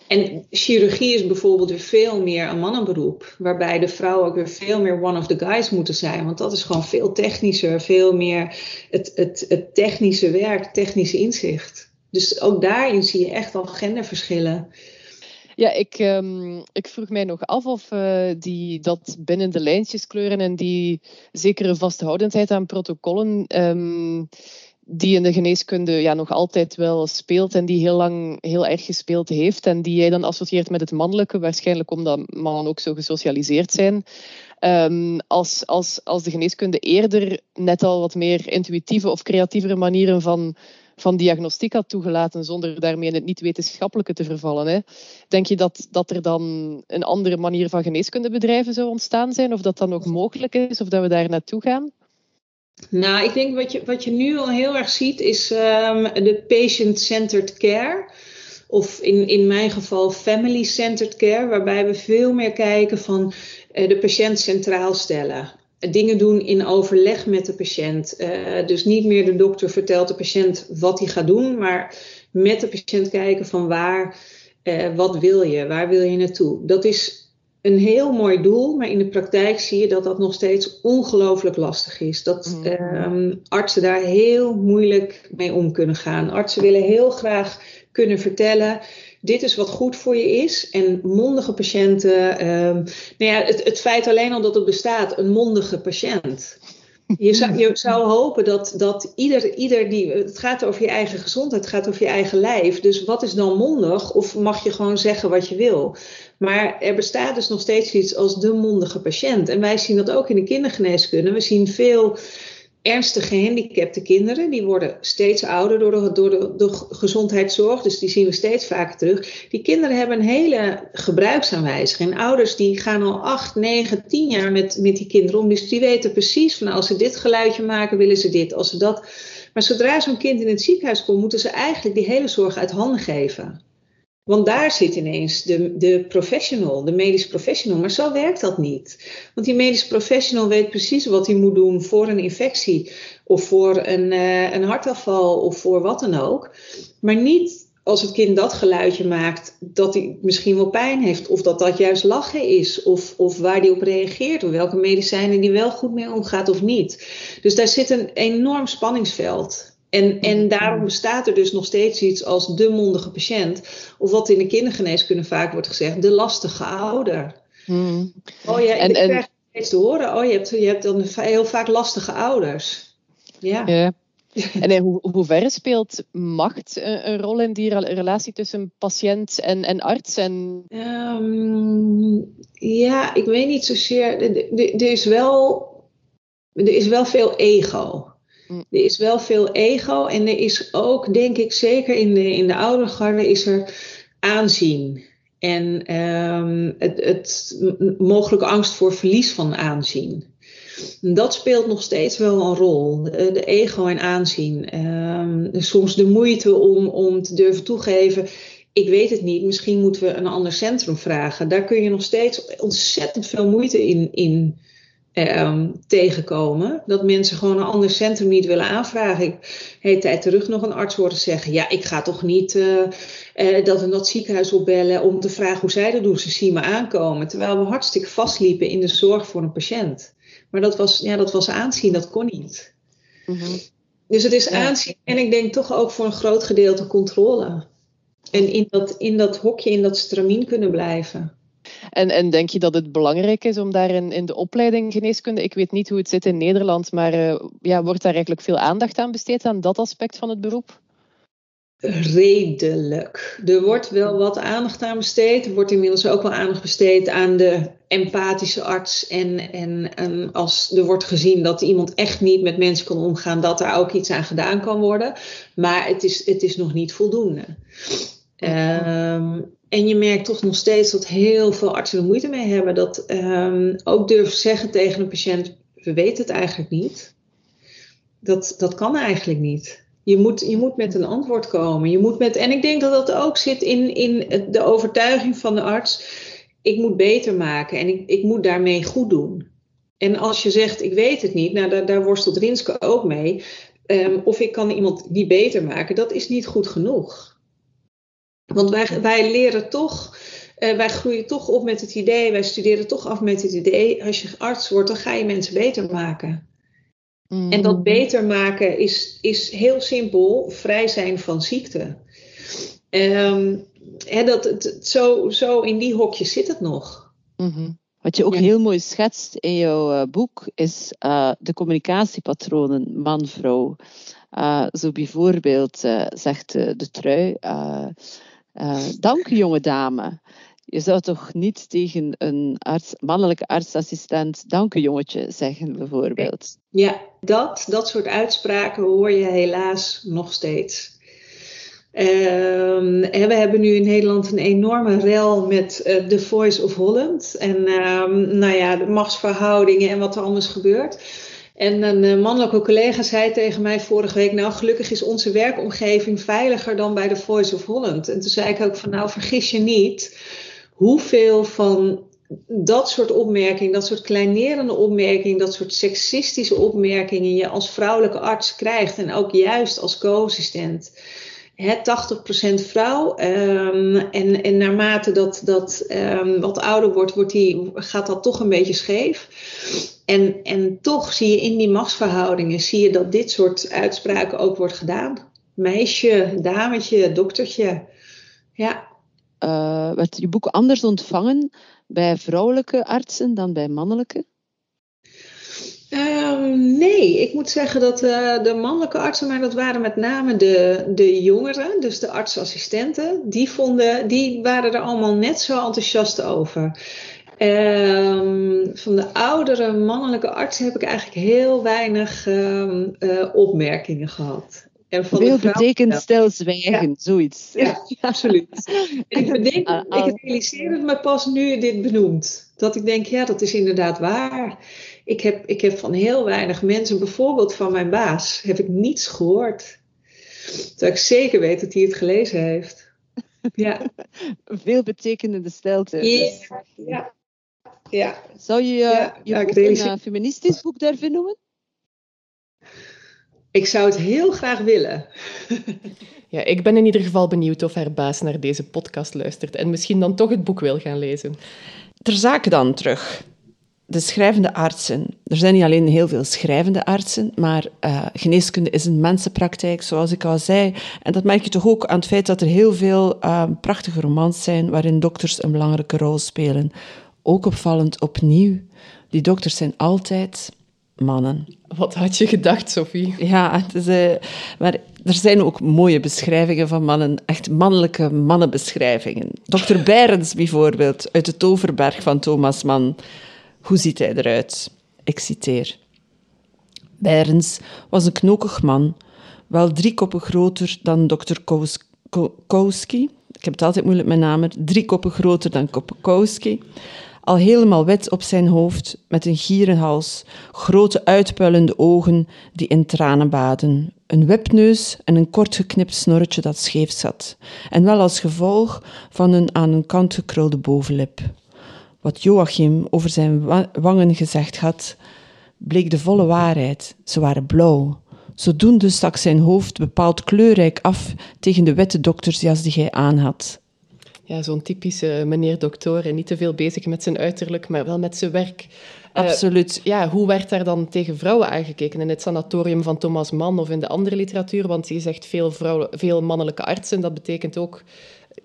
En chirurgie is bijvoorbeeld weer veel meer een mannenberoep. Waarbij de vrouwen ook weer veel meer one of the guys moeten zijn. Want dat is gewoon veel technischer. Veel meer het technische werk, technische inzicht. Dus ook daarin zie je echt al genderverschillen. Ja, ik vroeg mij nog af of dat binnen de lijntjes kleuren en die zekere vasthoudendheid aan protocollen, die in de geneeskunde nog altijd wel speelt en die heel lang heel erg gespeeld heeft en die jij dan associeert met het mannelijke, waarschijnlijk omdat mannen ook zo gesocialiseerd zijn. Als de geneeskunde eerder net al wat meer intuïtieve of creatievere manieren van diagnostiek had toegelaten, zonder daarmee in het niet-wetenschappelijke te vervallen. Hè. Denk je dat er dan een andere manier van geneeskunde bedrijven zou ontstaan zijn? Of dat dan ook mogelijk is? Of dat we daar naartoe gaan? Nou, ik denk wat je nu al heel erg ziet is de patient-centered care. Of in mijn geval family-centered care. Waarbij we veel meer kijken van de patiënt centraal stellen. Dingen doen in overleg met de patiënt. Dus niet meer de dokter vertelt de patiënt wat hij gaat doen. Maar met de patiënt kijken van wat wil je? Waar wil je naartoe? Dat is een heel mooi doel, maar in de praktijk zie je dat nog steeds ongelooflijk lastig is. Dat artsen daar heel moeilijk mee om kunnen gaan. Artsen willen heel graag kunnen vertellen, dit is wat goed voor je is. En mondige patiënten, het feit alleen al dat het bestaat, een mondige patiënt. Je zou hopen dat ieder die... Het gaat over je eigen gezondheid, het gaat over je eigen lijf. Dus wat is dan mondig? Of mag je gewoon zeggen wat je wil? Maar er bestaat dus nog steeds iets als de mondige patiënt. En wij zien dat ook in de kindergeneeskunde. We zien veel ernstig gehandicapte kinderen. Die worden steeds ouder door de gezondheidszorg. Dus die zien we steeds vaker terug. Die kinderen hebben een hele gebruiksaanwijzing. En ouders die gaan al 8, 9, 10 jaar met die kinderen om. Dus die weten precies van als ze dit geluidje maken willen ze dit. Als ze dat. Maar zodra zo'n kind in het ziekenhuis komt moeten ze eigenlijk die hele zorg uit handen geven. Want daar zit ineens de professional, de medisch professional. Maar zo werkt dat niet. Want die medisch professional weet precies wat hij moet doen voor een infectie. Of voor een hartafval of voor wat dan ook. Maar niet als het kind dat geluidje maakt dat hij misschien wel pijn heeft. Of dat juist lachen is. Of waar hij op reageert. Of welke medicijnen die wel goed mee omgaat of niet. Dus daar zit een enorm spanningsveld. En daarom bestaat er dus nog steeds iets als de mondige patiënt. Of wat in de kindergeneeskunde vaak wordt gezegd, de lastige ouder. Hmm. Oh ja, en ik krijg steeds te horen, je hebt dan heel vaak lastige ouders. Ja. Yeah. En in hoeverre speelt macht een rol in die relatie tussen patiënt en arts? En... Ja, ik weet niet zozeer. Er is wel veel ego. Er is wel veel ego en er is ook, denk ik, zeker in de oude garde is er aanzien. En het mogelijke angst voor verlies van aanzien. Dat speelt nog steeds wel een rol, de ego en aanzien. Soms de moeite om te durven toegeven, ik weet het niet, misschien moeten we een ander centrum vragen. Daar kun je nog steeds ontzettend veel moeite in tegenkomen. Dat mensen gewoon een ander centrum niet willen aanvragen. Ik heb de hele tijd terug nog een arts horen zeggen. Ja, ik ga toch niet dat ziekenhuis opbellen om te vragen hoe zij dat doen. Ze zien me aankomen. Terwijl we hartstikke vastliepen in de zorg voor een patiënt. Maar dat was aanzien. Dat kon niet. Mm-hmm. Dus het is aanzien. En ik denk toch ook voor een groot gedeelte controle. En in dat hokje, in dat stramien kunnen blijven. En denk je dat het belangrijk is om daar in de opleiding geneeskunde, ik weet niet hoe het zit in Nederland, maar wordt daar eigenlijk veel aandacht aan besteed aan dat aspect van het beroep? Redelijk. Er wordt wel wat aandacht aan besteed. Er wordt inmiddels ook wel aandacht besteed aan de empathische arts. En als er wordt gezien dat iemand echt niet met mensen kan omgaan, dat daar ook iets aan gedaan kan worden. Maar het is nog niet voldoende. En je merkt toch nog steeds dat heel veel artsen er moeite mee hebben. Dat ook durven zeggen tegen een patiënt, we weten het eigenlijk niet. Dat kan eigenlijk niet. Je moet met een antwoord komen. En ik denk dat dat ook zit in de overtuiging van de arts. Ik moet beter maken en ik moet daarmee goed doen. En als je zegt, ik weet het niet. Nou, daar worstelt Rinske ook mee. Of ik kan iemand niet beter maken. Dat is niet goed genoeg. Want wij leren toch, wij groeien toch op met het idee, wij studeren toch af met het idee, als je arts wordt, dan ga je mensen beter maken. Mm. En dat beter maken is heel simpel, vrij zijn van ziekte. Zo in die hokjes zit het nog. Mm-hmm. Wat je ook heel mooi schetst in jouw boek, is de communicatiepatronen man-vrouw. Zo bijvoorbeeld zegt de trui... dank u, jonge dame. Je zou toch niet tegen een mannelijke artsassistent dank u, jongetje zeggen, bijvoorbeeld. Ja, dat soort uitspraken hoor je helaas nog steeds. We hebben nu in Nederland een enorme rel met The Voice of Holland. En de machtsverhoudingen en wat er anders gebeurt. En een mannelijke collega zei tegen mij vorige week... nou, gelukkig is onze werkomgeving veiliger dan bij The Voice of Holland. En toen zei ik ook van, nou, vergis je niet... hoeveel van dat soort opmerkingen, dat soort kleinerende opmerkingen... dat soort seksistische opmerkingen je als vrouwelijke arts krijgt... en ook juist als co-assistent. 80% vrouw. En naarmate dat wat ouder wordt, gaat dat toch een beetje scheef... En toch zie je in die machtsverhoudingen, zie je dat dit soort uitspraken ook wordt gedaan. Meisje, dametje, doktertje. Ja. Werd je boek anders ontvangen bij vrouwelijke artsen dan bij mannelijke? Nee, ik moet zeggen dat de mannelijke artsen, maar dat waren met name de jongeren, dus de artsassistenten, die waren er allemaal net zo enthousiast over. Van de oudere mannelijke artsen heb ik eigenlijk heel weinig opmerkingen gehad. En van veel betekent stilzwijgend, zoiets. Ja, absoluut. En ik realiseer het me pas nu je dit benoemt. Dat ik denk, ja, dat is inderdaad waar. Ik heb van heel weinig mensen, bijvoorbeeld van mijn baas, heb ik niets gehoord. Terwijl ik zeker weet dat hij het gelezen heeft. Ja. Veel betekenende stilte. Dus. Ja. Zou je een feministisch boek durven noemen? Ik zou het heel graag willen. Ja, ik ben in ieder geval benieuwd of haar baas naar deze podcast luistert en misschien dan toch het boek wil gaan lezen. Ter zake dan terug. De schrijvende artsen. Er zijn niet alleen heel veel schrijvende artsen, maar geneeskunde is een mensenpraktijk, zoals ik al zei. En dat merk je toch ook aan het feit dat er heel veel prachtige romans zijn waarin dokters een belangrijke rol spelen. Ook opvallend opnieuw. Die dokters zijn altijd mannen. Wat had je gedacht, Sofie? Ja, het is, maar er zijn ook mooie beschrijvingen van mannen. Echt mannelijke mannenbeschrijvingen. Dr. Berends bijvoorbeeld, uit de Toverberg van Thomas Mann. Hoe ziet hij eruit? Ik citeer. Berends was een knokig man, wel 3 koppen groter dan dokter Kowski. Ik heb het altijd moeilijk met namen. 3 koppen groter dan Kowski. Al helemaal wit op zijn hoofd, met een gierenhals, grote uitpuilende ogen die in tranen baden, een wipneus en een kort geknipt snorretje dat scheef zat, en wel als gevolg van een aan een kant gekrulde bovenlip. Wat Joachim over zijn wangen gezegd had, bleek de volle waarheid. Ze waren blauw. Zodoende stak zijn hoofd bepaald kleurrijk af tegen de witte doktersjas die hij aanhad. Ja, zo'n typische meneer dokter en niet te veel bezig met zijn uiterlijk, maar wel met zijn werk. Absoluut. Hoe werd daar dan tegen vrouwen aangekeken? In het sanatorium van Thomas Mann of in de andere literatuur? Want je zegt veel mannelijke artsen, dat betekent ook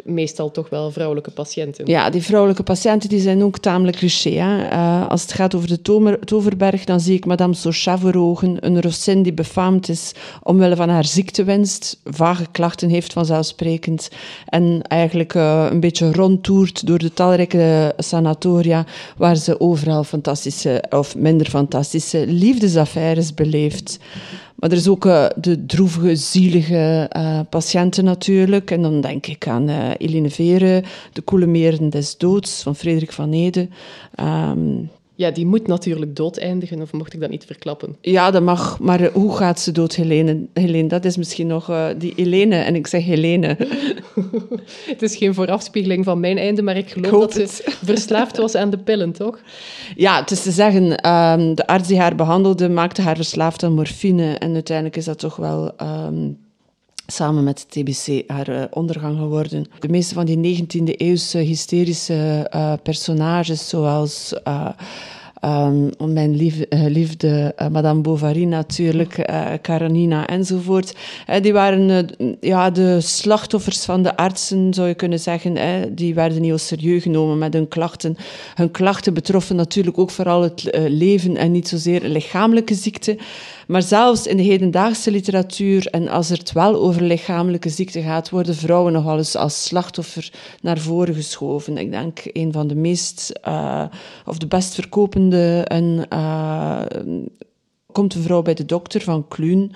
meestal toch wel vrouwelijke patiënten. Ja, die vrouwelijke patiënten die zijn ook tamelijk cliché. Hè? Als het gaat over de Toverberg, dan zie ik madame Socha voor ogen, een Rosin die befaamd is omwille van haar ziektewinst, vage klachten heeft vanzelfsprekend en eigenlijk een beetje rondtoert door de talrijke sanatoria waar ze overal fantastische of minder fantastische liefdesaffaires beleeft. Maar er is ook de droevige, zielige patiënten natuurlijk. En dan denk ik aan Eline Vere, De koele meren des doods van Frederik van Ede. Ja, die moet natuurlijk dood eindigen, of mocht ik dat niet verklappen? Ja, dat mag. Maar hoe gaat ze dood, Heleen? Dat is misschien nog die Helene. En ik zeg Helene. Het is geen voorafspiegeling van mijn einde, maar ik geloof dat ze verslaafd was aan de pillen, toch? Ja, het is te zeggen, de arts die haar behandelde, maakte haar verslaafd aan morfine. En uiteindelijk is dat toch wel samen met de TBC haar ondergang geworden. De meeste van die 19e-eeuwse hysterische personages, zoals mijn liefde, Madame Bovary natuurlijk, Karenina enzovoort, die waren de slachtoffers van de artsen, zou je kunnen zeggen. Die werden niet als serieus genomen met hun klachten. Hun klachten betroffen natuurlijk ook vooral het leven en niet zozeer lichamelijke ziekte. Maar zelfs in de hedendaagse literatuur, en als het wel over lichamelijke ziekte gaat, worden vrouwen nogal eens als slachtoffer naar voren geschoven. Ik denk een van de meest, of de best verkopende, Komt een vrouw bij de dokter van Kluun,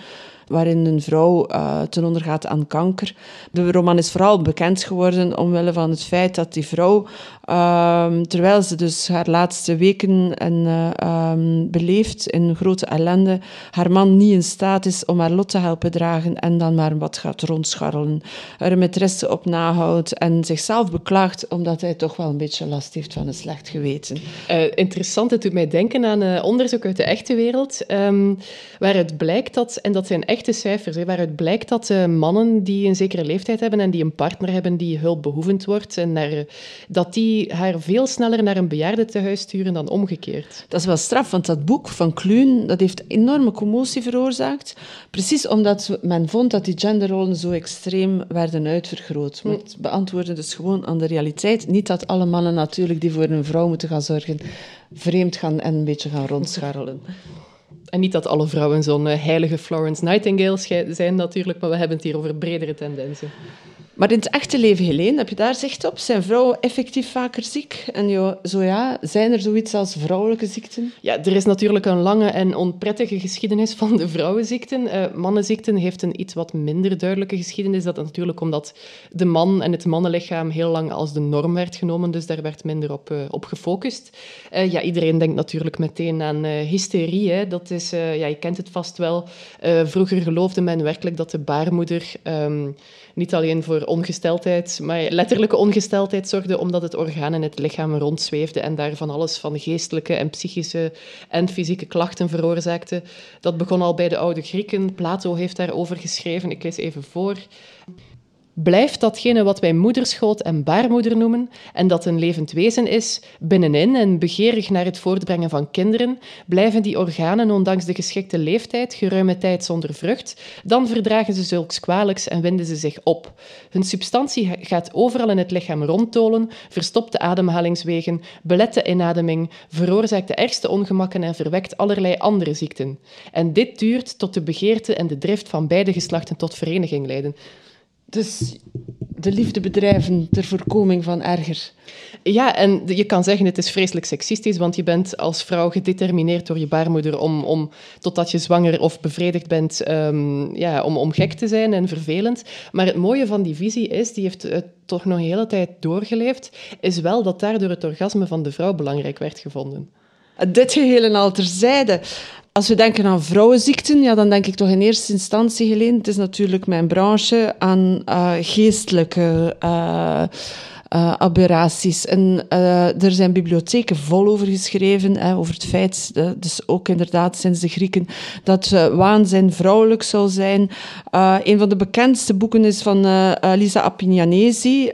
waarin een vrouw ten onder gaat aan kanker. De roman is vooral bekend geworden omwille van het feit dat die vrouw, terwijl ze dus haar laatste weken beleeft in grote ellende, haar man niet in staat is om haar lot te helpen dragen en dan maar wat gaat rondscharrelen. Er met resten op nahoudt en zichzelf beklaagt omdat hij toch wel een beetje last heeft van een slecht geweten. Interessant, het doet mij denken aan onderzoek uit de echte wereld, waaruit blijkt dat, en dat zijn echte cijfers, waaruit blijkt dat mannen die een zekere leeftijd hebben en die een partner hebben die hulpbehoevend wordt, en dat die haar veel sneller naar een bejaarde tehuis sturen dan omgekeerd. Dat is wel straf, want dat boek van Kluun, dat heeft enorme commotie veroorzaakt. Precies omdat men vond dat die genderrollen zo extreem werden uitvergroot. Maar het beantwoordde dus gewoon aan de realiteit. Niet dat alle mannen natuurlijk die voor een vrouw moeten gaan zorgen vreemd gaan en een beetje gaan rondscharrelen. En niet dat alle vrouwen zo'n heilige Florence Nightingale zijn natuurlijk, maar we hebben het hier over bredere tendensen. Maar in het echte leven, Heleen, heb je daar zicht op? Zijn vrouwen effectief vaker ziek? En zo ja, zijn er zoiets als vrouwelijke ziekten? Ja, er is natuurlijk een lange en onprettige geschiedenis van de vrouwenziekten. Mannenziekten heeft een iets wat minder duidelijke geschiedenis. Dat natuurlijk omdat de man en het mannenlichaam heel lang als de norm werd genomen. Dus daar werd minder op gefocust. Ja, iedereen denkt natuurlijk meteen aan hysterie. Hè. Dat is, ja, je kent het vast wel. Vroeger geloofde men werkelijk dat de baarmoeder... niet alleen voor ongesteldheid, maar letterlijke ongesteldheid zorgde, omdat het orgaan in het lichaam rondzweefde en daar van alles van geestelijke en psychische en fysieke klachten veroorzaakte. Dat begon al bij de oude Grieken. Plato heeft daarover geschreven. Ik lees even voor. Blijft datgene wat wij moederschoot en baarmoeder noemen en dat een levend wezen is, binnenin en begeerig naar het voortbrengen van kinderen, blijven die organen ondanks de geschikte leeftijd geruime tijd zonder vrucht, dan verdragen ze zulks kwalijks en winden ze zich op. Hun substantie gaat overal in het lichaam rondtolen, verstopt de ademhalingswegen, belet de inademing, veroorzaakt de ergste ongemakken en verwekt allerlei andere ziekten. En dit duurt tot de begeerte en de drift van beide geslachten tot vereniging leiden. Dus de liefde bedrijven ter voorkoming van erger. Ja, en je kan zeggen, het is vreselijk seksistisch, want je bent als vrouw gedetermineerd door je baarmoeder om totdat je zwanger of bevredigd bent, om gek te zijn en vervelend. Maar het mooie van die visie is, die heeft het toch nog een hele tijd doorgeleefd, is wel dat daardoor het orgasme van de vrouw belangrijk werd gevonden. Dit geheel en al terzijde. Als we denken aan vrouwenziekten, ja, dan denk ik toch in eerste instantie, Heleen, het is natuurlijk mijn branche, aan geestelijke aberraties. En er zijn bibliotheken vol over geschreven, over het feit, dus ook inderdaad sinds de Grieken, dat waanzin vrouwelijk zou zijn. Een van de bekendste boeken is van Lisa Appignanesi.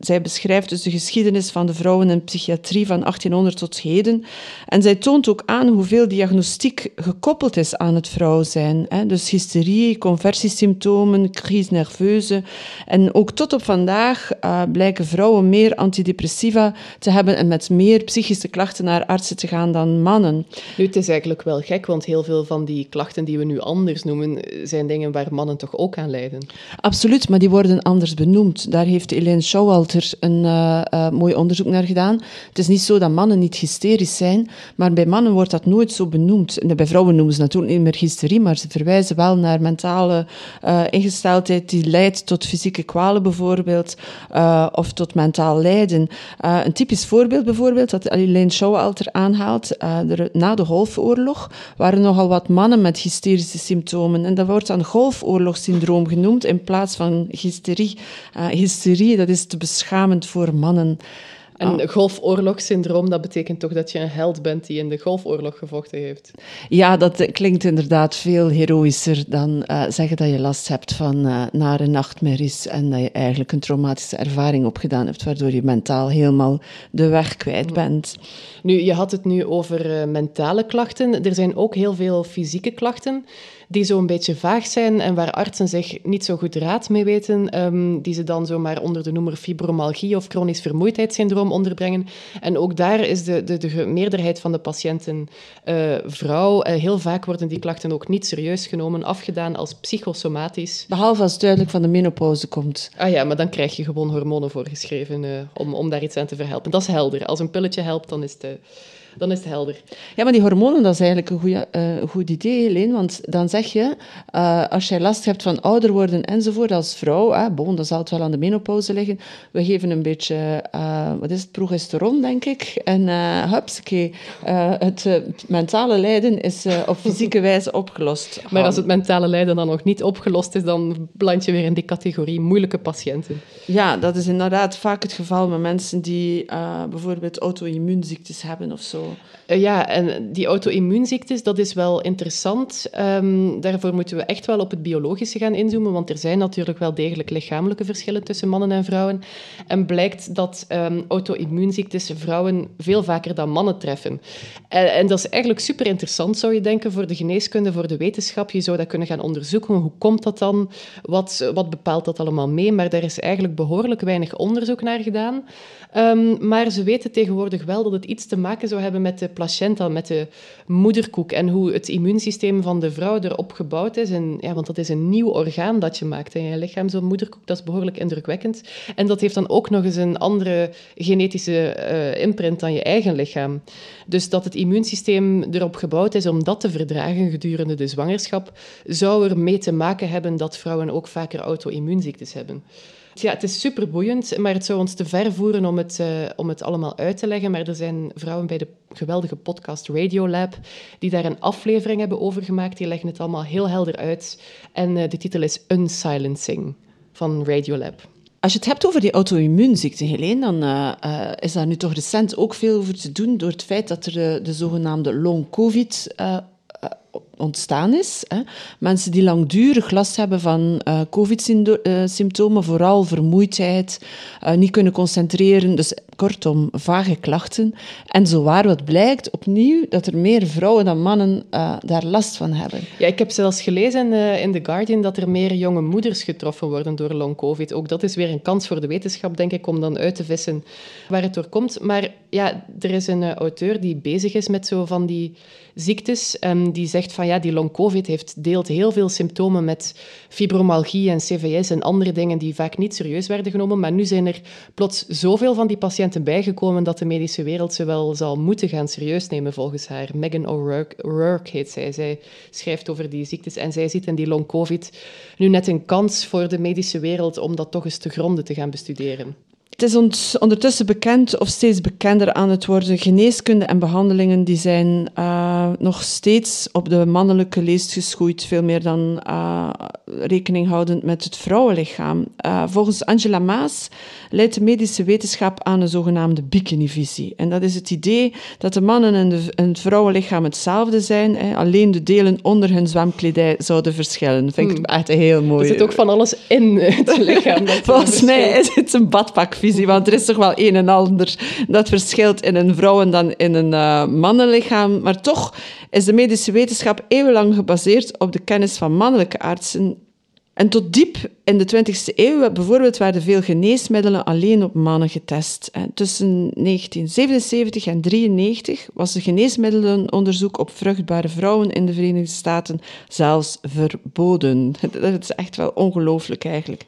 Zij beschrijft dus de geschiedenis van de vrouwen en psychiatrie van 1800 tot heden. En zij toont ook aan hoeveel diagnostiek gekoppeld is aan het vrouw zijn. Dus hysterie, conversiesymptomen, crise nerveuze. En ook tot op vandaag blijken vrouwen meer antidepressiva te hebben en met meer psychische klachten naar artsen te gaan dan mannen. Nu, het is eigenlijk wel gek, want heel veel van die klachten die we nu anders noemen, zijn dingen waar mannen toch ook aan lijden. Absoluut, maar die worden anders benoemd. Daar heeft Elaine Showalter een mooi onderzoek naar gedaan. Het is niet zo dat mannen niet hysterisch zijn, maar bij mannen wordt dat nooit zo benoemd. En bij vrouwen noemen ze natuurlijk niet meer hysterie, maar ze verwijzen wel naar mentale ingesteldheid die leidt tot fysieke kwalen bijvoorbeeld, of tot mentaal lijden. Een typisch voorbeeld bijvoorbeeld, dat Elaine Showalter aanhaalt, na de Golfoorlog waren nogal wat mannen met hysterische symptomen. En dat wordt dan Golfoorlogssyndroom genoemd in plaats van hysterie. Hysterie, dat is te beschamend voor mannen. En golfoorlogssyndroom, dat betekent toch dat je een held bent die in de golfoorlog gevochten heeft? Ja, dat klinkt inderdaad veel heroïscher dan zeggen dat je last hebt van nare nachtmerries en dat je eigenlijk een traumatische ervaring opgedaan hebt, waardoor je mentaal helemaal de weg kwijt bent. Nu, je had het nu over mentale klachten. Er zijn ook heel veel fysieke klachten die zo'n beetje vaag zijn en waar artsen zich niet zo goed raad mee weten, die ze dan zomaar onder de noemer fibromyalgie of chronisch vermoeidheidssyndroom onderbrengen. En ook daar is de meerderheid van de patiënten vrouw. Heel vaak worden die klachten ook niet serieus genomen, afgedaan als psychosomatisch. Behalve als het duidelijk van de menopauze komt. Ah ja, maar dan krijg je gewoon hormonen voorgeschreven om daar iets aan te verhelpen. Dat is helder. Als een pilletje helpt, dan is het helder. Ja, maar die hormonen, dat is eigenlijk een goed idee, Heleen. Want dan zeg je, als jij last hebt van ouder worden enzovoort als vrouw, dan zal het wel aan de menopauze liggen. We geven een beetje, progesteron, denk ik. En het mentale lijden is op fysieke wijze opgelost. Maar als het mentale lijden dan nog niet opgelost is, dan beland je weer in die categorie moeilijke patiënten. Ja, dat is inderdaad vaak het geval met mensen die bijvoorbeeld auto-immuunziektes hebben of zo. Ja, en die auto-immuunziektes, dat is wel interessant. En daarvoor moeten we echt wel op het biologische gaan inzoomen, want er zijn natuurlijk wel degelijk lichamelijke verschillen tussen mannen en vrouwen. En blijkt dat auto-immuunziektes vrouwen veel vaker dan mannen treffen. En dat is eigenlijk super interessant, zou je denken, voor de geneeskunde, voor de wetenschap. Je zou dat kunnen gaan onderzoeken. Hoe komt dat dan? Wat bepaalt dat allemaal mee? Maar daar is eigenlijk behoorlijk weinig onderzoek naar gedaan. Maar ze weten tegenwoordig wel dat het iets te maken zou hebben met de placenta, met de moederkoek en hoe het immuunsysteem van de vrouw erop gebouwd is. En, ja, want dat is een nieuw orgaan dat je maakt in je lichaam, zo'n moederkoek. Dat is behoorlijk indrukwekkend. En dat heeft dan ook nog eens een andere genetische imprint dan je eigen lichaam. Dus dat het immuunsysteem erop gebouwd is om dat te verdragen gedurende de zwangerschap, zou er mee te maken hebben dat vrouwen ook vaker auto-immuunziektes hebben. Ja, het is superboeiend, maar het zou ons te ver voeren om het allemaal uit te leggen. Maar er zijn vrouwen bij de geweldige podcast Radiolab die daar een aflevering hebben over gemaakt. Die leggen het allemaal heel helder uit. En de titel is Unsilencing van Radiolab. Als je het hebt over die auto-immuunziekte, Heleen, dan is daar nu toch recent ook veel over te doen door het feit dat er de zogenaamde long-covid ontstaan is. Hè. Mensen die langdurig last hebben van covid-symptomen, vooral vermoeidheid, niet kunnen concentreren, dus kortom, vage klachten. En zowaar wat blijkt opnieuw dat er meer vrouwen dan mannen daar last van hebben. Ja, ik heb zelfs gelezen in The Guardian dat er meer jonge moeders getroffen worden door long-covid. Ook dat is weer een kans voor de wetenschap, denk ik, om dan uit te vissen waar het door komt. Maar ja, er is een auteur die bezig is met zo van die ziektes, die zegt van ja, die long-covid deelt heel veel symptomen met fibromyalgie en CVS en andere dingen die vaak niet serieus werden genomen. Maar nu zijn er plots zoveel van die patiënten bijgekomen dat de medische wereld ze wel zal moeten gaan serieus nemen volgens haar. Megan O'Rourke heet zij. Zij schrijft over die ziektes en zij ziet in die long-covid nu net een kans voor de medische wereld om dat toch eens te gronden te gaan bestuderen. Het is ons ondertussen bekend of steeds bekender aan het worden. Geneeskunde en behandelingen die zijn nog steeds op de mannelijke leest geschoeid. Veel meer dan rekening houdend met het vrouwenlichaam. Volgens Angela Maas leidt de medische wetenschap aan een zogenaamde bikinivisie. En dat is het idee dat de mannen en het vrouwenlichaam hetzelfde zijn. Hè. Alleen de delen onder hun zwemkledij zouden verschillen. Dat vind ik echt heel mooi. Er zit ook van alles in het lichaam. Volgens mij is het een badpak. Want er is toch wel een en ander dat verschilt in een vrouwen dan in een mannenlichaam. Maar toch is de medische wetenschap eeuwenlang gebaseerd op de kennis van mannelijke artsen. En tot diep in de 20e eeuw bijvoorbeeld werden veel geneesmiddelen alleen op mannen getest. En tussen 1977 en 1993 was de geneesmiddelenonderzoek op vruchtbare vrouwen in de Verenigde Staten zelfs verboden. Dat is echt wel ongelooflijk eigenlijk.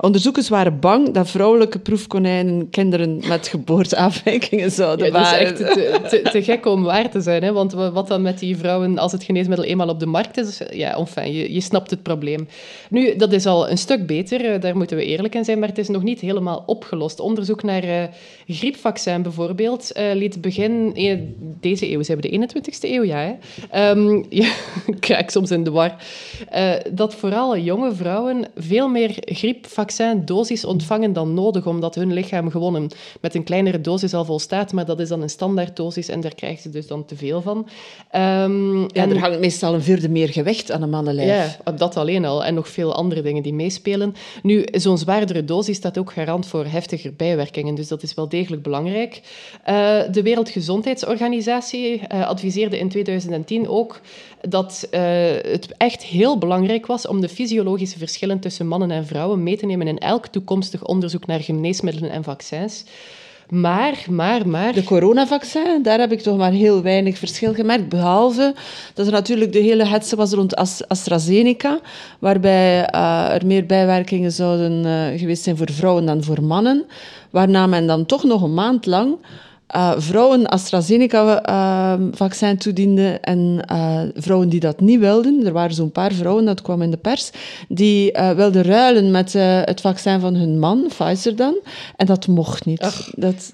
Onderzoekers waren bang dat vrouwelijke proefkonijnen kinderen met geboorteafwijkingen zouden baren. Dat is echt te gek om waar te zijn, hè? Want wat dan met die vrouwen als het geneesmiddel eenmaal op de markt is? Ja, enfin, je snapt het probleem. Nu, dat is al een stuk beter, daar moeten we eerlijk in zijn, maar het is nog niet helemaal opgelost. Onderzoek naar griepvaccin bijvoorbeeld liet begin deze eeuw, ze hebben de 21e eeuw, ja, hè? Ja, ik krijg soms in de war, dat vooral jonge vrouwen veel meer griepvaccin-dosis ontvangen dan nodig, omdat hun lichaam gewonnen met een kleinere dosis al volstaat, maar dat is dan een standaarddosis en daar krijgen ze dus dan te veel van. Er hangt meestal een vierde meer gewicht aan een mannenlijf. Ja, dat alleen al. En nog veel andere dingen die meespelen. Nu, zo'n zwaardere dosis staat ook garant voor heftiger bijwerkingen, dus dat is wel degelijk belangrijk. De Wereldgezondheidsorganisatie adviseerde in 2010 ook dat het echt heel belangrijk was om de fysiologische verschillen tussen mannen en vrouwen mee te nemen in elk toekomstig onderzoek naar geneesmiddelen en vaccins. Maar... De coronavaccin, daar heb ik toch maar heel weinig verschil gemerkt. Behalve dat er natuurlijk de hele hetze was rond AstraZeneca, waarbij er meer bijwerkingen zouden geweest zijn voor vrouwen dan voor mannen. Waarna men dan toch nog een maand lang vrouwen AstraZeneca-vaccin toediende en vrouwen die dat niet wilden. Er waren zo'n paar vrouwen, dat kwam in de pers, die wilden ruilen met het vaccin van hun man, Pfizer dan. En dat mocht niet. Ach. Dat...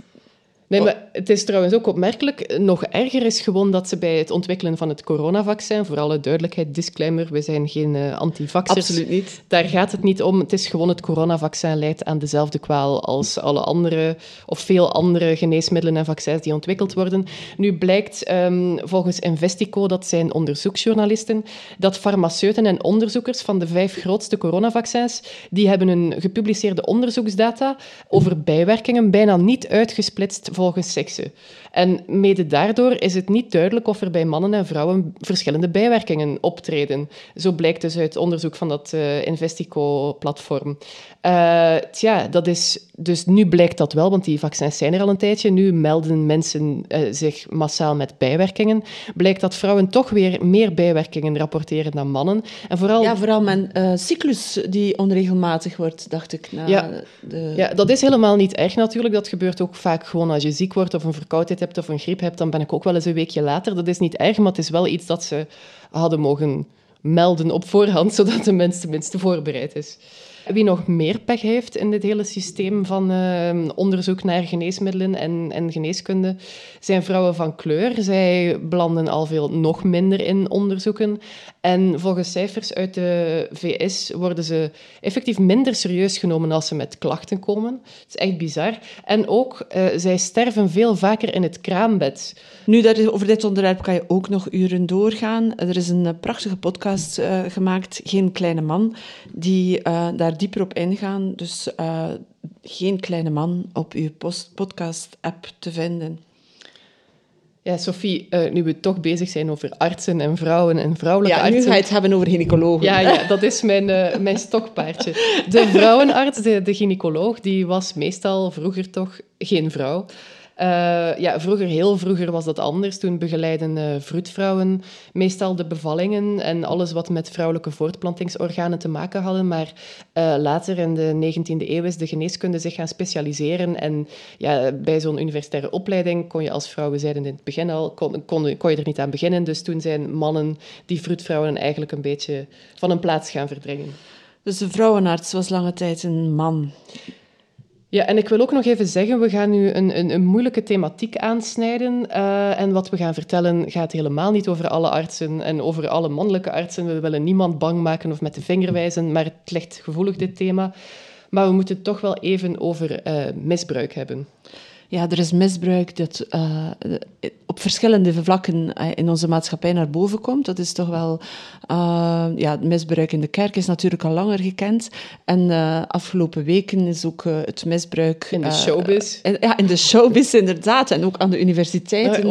Nee, maar het is trouwens ook opmerkelijk. Nog erger is gewoon dat ze bij het ontwikkelen van het coronavaccin, voor alle duidelijkheid, disclaimer, we zijn geen antivaxers. Absoluut niet. Daar gaat het niet om. Het is gewoon het coronavaccin leidt aan dezelfde kwaal als alle andere, of veel andere geneesmiddelen en vaccins die ontwikkeld worden. Nu blijkt volgens Investico, dat zijn onderzoeksjournalisten, dat farmaceuten en onderzoekers van de 5 grootste coronavaccins, die hebben hun gepubliceerde onderzoeksdata over bijwerkingen bijna niet uitgesplitst volgens seksen. En mede daardoor is het niet duidelijk of er bij mannen en vrouwen verschillende bijwerkingen optreden. Zo blijkt dus uit onderzoek van dat Investico-platform. Dat is... Dus nu blijkt dat wel, want die vaccins zijn er al een tijdje. Nu melden mensen zich massaal met bijwerkingen. Blijkt dat vrouwen toch weer meer bijwerkingen rapporteren dan mannen. En vooral... Ja, vooral mijn cyclus die onregelmatig wordt, dacht ik. Dat is helemaal niet erg natuurlijk. Dat gebeurt ook vaak gewoon als je ziek wordt of een verkoudheid hebt of een griep hebt. Dan ben ik ook wel eens een weekje later. Dat is niet erg, maar het is wel iets dat ze hadden mogen melden op voorhand, zodat de mens tenminste voorbereid is. Wie nog meer pech heeft in dit hele systeem van onderzoek naar geneesmiddelen en geneeskunde, zijn vrouwen van kleur. Zij belanden al veel nog minder in onderzoeken. En volgens cijfers uit de VS worden ze effectief minder serieus genomen als ze met klachten komen. Het is echt bizar. En ook, zij sterven veel vaker in het kraambed. Nu, over dit onderwerp kan je ook nog uren doorgaan. Er is een prachtige podcast gemaakt, Geen Kleine Man, die daar dieper op ingaan. Dus Geen Kleine Man op uw podcast-app te vinden. Ja, Sofie, nu we toch bezig zijn over artsen en vrouwen en vrouwelijke artsen... Ja, nu ga je het hebben over gynaecologen. Ja, dat is mijn stokpaardje. De vrouwenarts, de gynaecoloog, die was meestal vroeger toch geen vrouw. Heel vroeger was dat anders. Toen begeleiden vroedvrouwen meestal de bevallingen en alles wat met vrouwelijke voortplantingsorganen te maken hadden. Maar later in de 19e eeuw is de geneeskunde zich gaan specialiseren. En ja, bij zo'n universitaire opleiding kon je als vrouw, we zeiden in het begin al, kon je er niet aan beginnen. Dus toen zijn mannen die vroedvrouwen eigenlijk een beetje van hun plaats gaan verdringen. Dus de vrouwenarts was lange tijd een man. Ja, en ik wil ook nog even zeggen, we gaan nu een moeilijke thematiek aansnijden. En wat we gaan vertellen gaat helemaal niet over alle artsen en over alle mannelijke artsen. We willen niemand bang maken of met de vinger wijzen, maar het ligt gevoelig, dit thema. Maar we moeten het toch wel even over misbruik hebben. Ja, er is misbruik dat op verschillende vlakken in onze maatschappij naar boven komt. Dat is toch wel... misbruik in de kerk is natuurlijk al langer gekend. En afgelopen weken is ook het misbruik... In de showbiz. In de showbiz, inderdaad. En ook aan de universiteiten.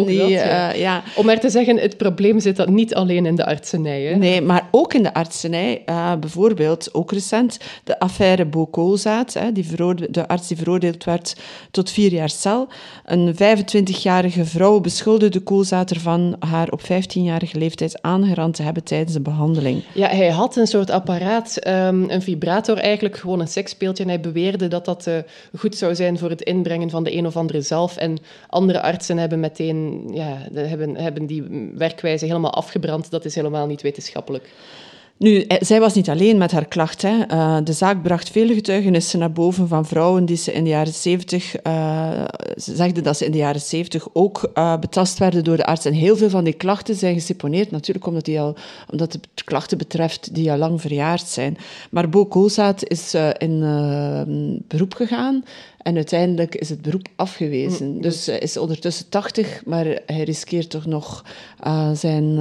Om maar te zeggen, het probleem zit dat niet alleen in de artsenij. Hè? Nee, maar ook in de artsenij. Bijvoorbeeld, ook recent, de affaire Bo Koolzaet. De arts die veroordeeld werd tot 4 jaar Een 25-jarige vrouw beschuldigde Koolzaet ervan haar op 15-jarige leeftijd aangerand te hebben tijdens de behandeling. Ja, hij had een soort apparaat, een vibrator eigenlijk, gewoon een seksspeeltje. En hij beweerde dat dat goed zou zijn voor het inbrengen van de een of andere zalf. En andere artsen hebben meteen hebben die werkwijze helemaal afgebrand. Dat is helemaal niet wetenschappelijk. Nu, zij was niet alleen met haar klacht. Hè. De zaak bracht vele getuigenissen naar boven van vrouwen die ze in de jaren 70... Ze zegden dat ze in de jaren 70 ook betast werden door de arts. En heel veel van die klachten zijn geseponeerd, natuurlijk omdat het klachten betreft die al lang verjaard zijn. Maar Bo Koolzaet is in beroep gegaan. En uiteindelijk is het beroep afgewezen. Dus hij is ondertussen 80, maar hij riskeert toch nog zijn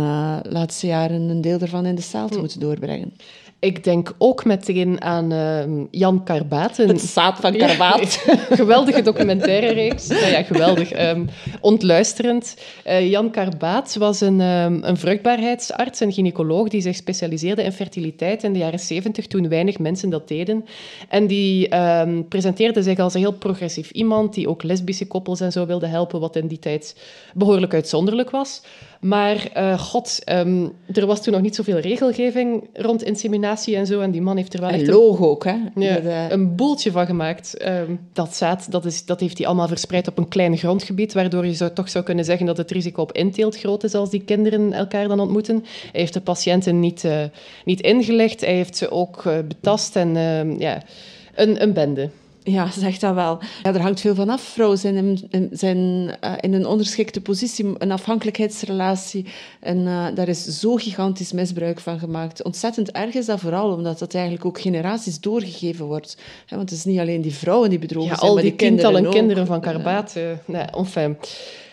laatste jaren een deel ervan in de cel te moeten doorbrengen. Ik denk ook meteen aan Jan Karbaat. Het zaad van Karbaat. Ja, geweldige documentaire reeks. Geweldig. Ontluisterend. Jan Karbaat was een vruchtbaarheidsarts, een gynaecoloog, die zich specialiseerde in fertiliteit in de jaren 70, toen weinig mensen dat deden. En die presenteerde zich als een heel progressief iemand, die ook lesbische koppels en zo wilde helpen, wat in die tijd behoorlijk uitzonderlijk was. Maar er was toen nog niet zoveel regelgeving rond inseminatie en zo. En die man heeft er wel echt... Een logo ook, hè? Een boeltje van gemaakt. Dat zaad, dat heeft hij allemaal verspreid op een klein grondgebied, waardoor je toch zou kunnen zeggen dat het risico op inteelt groot is als die kinderen elkaar dan ontmoeten. Hij heeft de patiënten niet ingelegd. Hij heeft ze ook betast en een bende. Ja, ze zegt dat wel. Ja, er hangt veel van af. Vrouwen zijn in een onderschikte positie, een afhankelijkheidsrelatie. En daar is zo gigantisch misbruik van gemaakt. Ontzettend erg is dat vooral, omdat dat eigenlijk ook generaties doorgegeven wordt. He, want het is niet alleen die vrouwen die bedrogen zijn, maar die kinderen ook. Al die kinderen van Karbaat.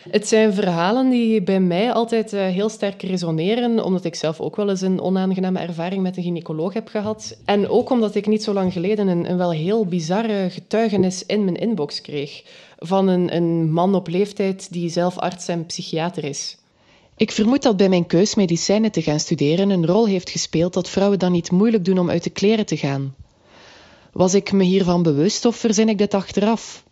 Het zijn verhalen die bij mij altijd heel sterk resoneren, omdat ik zelf ook wel eens een onaangename ervaring met een gynaecoloog heb gehad. En ook omdat ik niet zo lang geleden een wel heel bizarre getuigenis in mijn inbox kreeg van een man op leeftijd die zelf arts en psychiater is. Ik vermoed dat bij mijn keus medicijnen te gaan studeren een rol heeft gespeeld dat vrouwen dan niet moeilijk doen om uit de kleren te gaan. Was ik me hiervan bewust of verzin ik dit achteraf?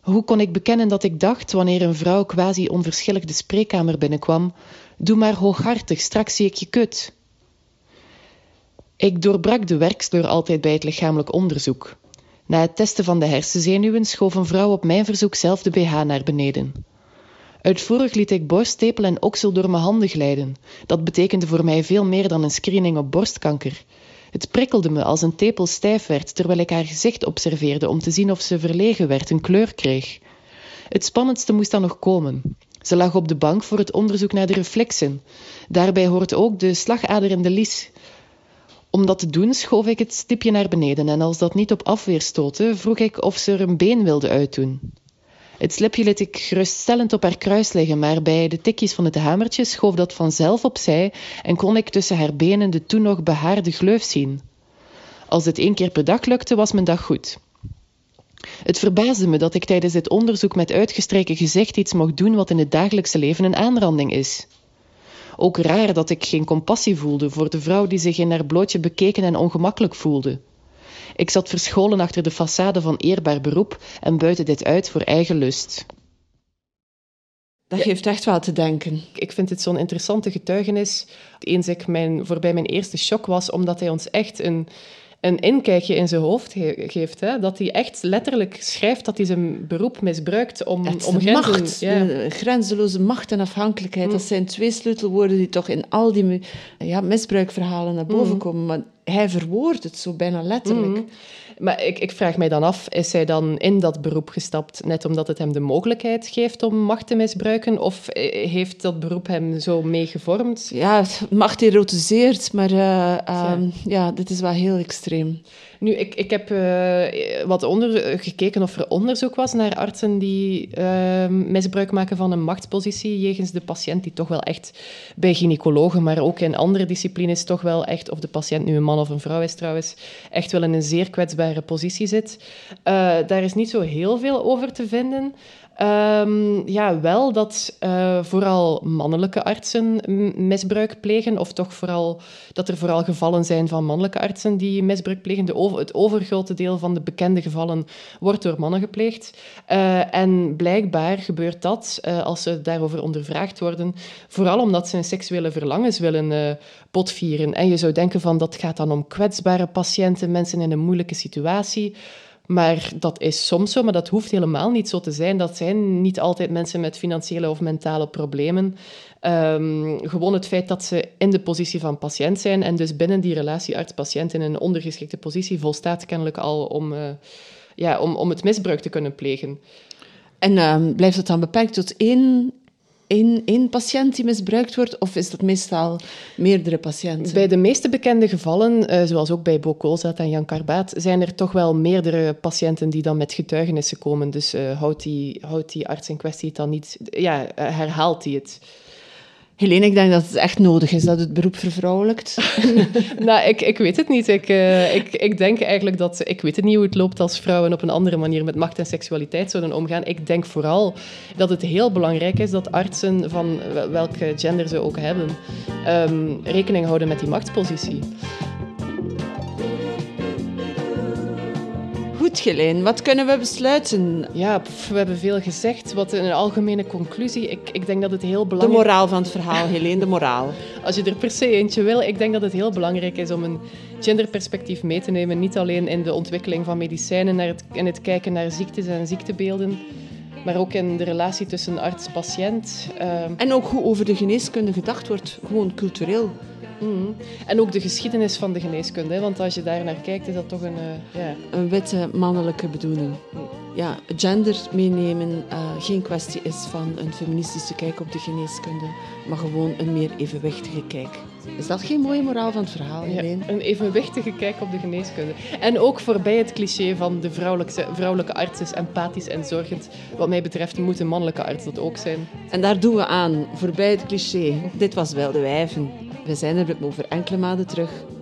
Hoe kon ik bekennen dat ik dacht, wanneer een vrouw quasi onverschillig de spreekkamer binnenkwam, doe maar hooghartig, straks zie ik je kut. Ik doorbrak de werksleur altijd bij het lichamelijk onderzoek. Na het testen van de hersenzenuwen schoof een vrouw op mijn verzoek zelf de BH naar beneden. Uitvoerig liet ik borsttepel en oksel door mijn handen glijden. Dat betekende voor mij veel meer dan een screening op borstkanker. Het prikkelde me als een tepel stijf werd, terwijl ik haar gezicht observeerde om te zien of ze verlegen werd, een kleur kreeg. Het spannendste moest dan nog komen. Ze lag op de bank voor het onderzoek naar de reflexen. Daarbij hoort ook de slagader in de lies. Om dat te doen schoof ik het stipje naar beneden en als dat niet op afweer stootte, vroeg ik of ze er een been wilde uitdoen. Het slipje liet ik geruststellend op haar kruis liggen, maar bij de tikjes van het hamertje schoof dat vanzelf opzij en kon ik tussen haar benen de toen nog behaarde gleuf zien. Als dit 1 keer per dag lukte, was mijn dag goed. Het verbaasde me dat ik tijdens dit onderzoek met uitgestreken gezicht iets mocht doen wat in het dagelijkse leven een aanranding is. Ook raar dat ik geen compassie voelde voor de vrouw die zich in haar blootje bekeken en ongemakkelijk voelde. Ik zat verscholen achter de façade van eerbaar beroep en buiten dit uit voor eigen lust. Dat geeft echt wel te denken. Ik vind dit zo'n interessante getuigenis. Eens ik voorbij mijn eerste shock was, omdat hij ons echt een inkijkje in zijn hoofd geeft. Hè? Dat hij echt letterlijk schrijft dat hij zijn beroep misbruikt om grenzen... Macht, ja. Grenzeloze macht en afhankelijkheid. Dat zijn 2 sleutelwoorden die toch in al die misbruikverhalen naar boven komen. Maar hij verwoordt het zo bijna letterlijk. Maar ik vraag mij dan af, is hij dan in dat beroep gestapt net omdat het hem de mogelijkheid geeft om macht te misbruiken? Of heeft dat beroep hem zo meegevormd? Ja, macht erotiseert, maar dit is wel heel extreem. Nu, ik heb gekeken of er onderzoek was naar artsen die misbruik maken van een machtspositie jegens de patiënt, die toch wel echt bij gynaecologen, maar ook in andere disciplines toch wel echt, of de patiënt nu een man of een vrouw is trouwens, echt wel in een zeer kwetsbare positie zit. Daar is niet zo heel veel over te vinden. Wel dat vooral mannelijke artsen misbruik plegen, of toch vooral dat er vooral gevallen zijn van mannelijke artsen die misbruik plegen. Het overgrote deel van de bekende gevallen wordt door mannen gepleegd. En blijkbaar gebeurt dat, als ze daarover ondervraagd worden, vooral omdat ze hun seksuele verlangens willen potvieren. En je zou denken van, dat gaat dan om kwetsbare patiënten, mensen in een moeilijke situatie. Maar dat is soms zo, maar dat hoeft helemaal niet zo te zijn. Dat zijn niet altijd mensen met financiële of mentale problemen. Gewoon het feit dat ze in de positie van patiënt zijn en dus binnen die relatie arts-patiënt in een ondergeschikte positie volstaat kennelijk al om het misbruik te kunnen plegen. En blijft het dan beperkt tot één patiënt die misbruikt wordt, of is dat meestal meerdere patiënten? Bij de meeste bekende gevallen, zoals ook bij Bo Koolzaet en Jan Karbaat, zijn er toch wel meerdere patiënten die dan met getuigenissen komen. Dus houdt die arts in kwestie het dan niet... herhaalt hij het? Helene, ik denk dat het echt nodig is dat het beroep vervrouwelijkt. Ik weet het niet. Ik denk eigenlijk dat... Ik weet het niet hoe het loopt als vrouwen op een andere manier met macht en seksualiteit zouden omgaan. Ik denk vooral dat het heel belangrijk is dat artsen, van welke gender ze ook hebben, rekening houden met die machtspositie. Goed, Geleen, wat kunnen we besluiten? Ja, we hebben veel gezegd. Wat een algemene conclusie. Ik denk dat het heel belangrijk... De moraal van het verhaal, Geleen, de moraal. Als je er per se eentje wil, ik denk dat het heel belangrijk is om een genderperspectief mee te nemen. Niet alleen in de ontwikkeling van medicijnen, in het kijken naar ziektes en ziektebeelden, maar ook in de relatie tussen arts en patiënt. En ook hoe over de geneeskunde gedacht wordt, gewoon cultureel. Mm. En ook de geschiedenis van de geneeskunde, hè? Want als je daar naar kijkt, is dat toch een witte mannelijke bedoeling. Mm. Ja, gender meenemen geen kwestie is van een feministische kijk op de geneeskunde, maar gewoon een meer evenwichtige kijk. Is dat geen mooie moraal van het verhaal, Elaine? Ja, een evenwichtige kijk op de geneeskunde. En ook voorbij het cliché van de vrouwelijke arts is empathisch en zorgend. Wat mij betreft moet een mannelijke arts dat ook zijn. En daar doen we aan, voorbij het cliché. Dit was Wilde Wijven. We zijn er over enkele maanden terug.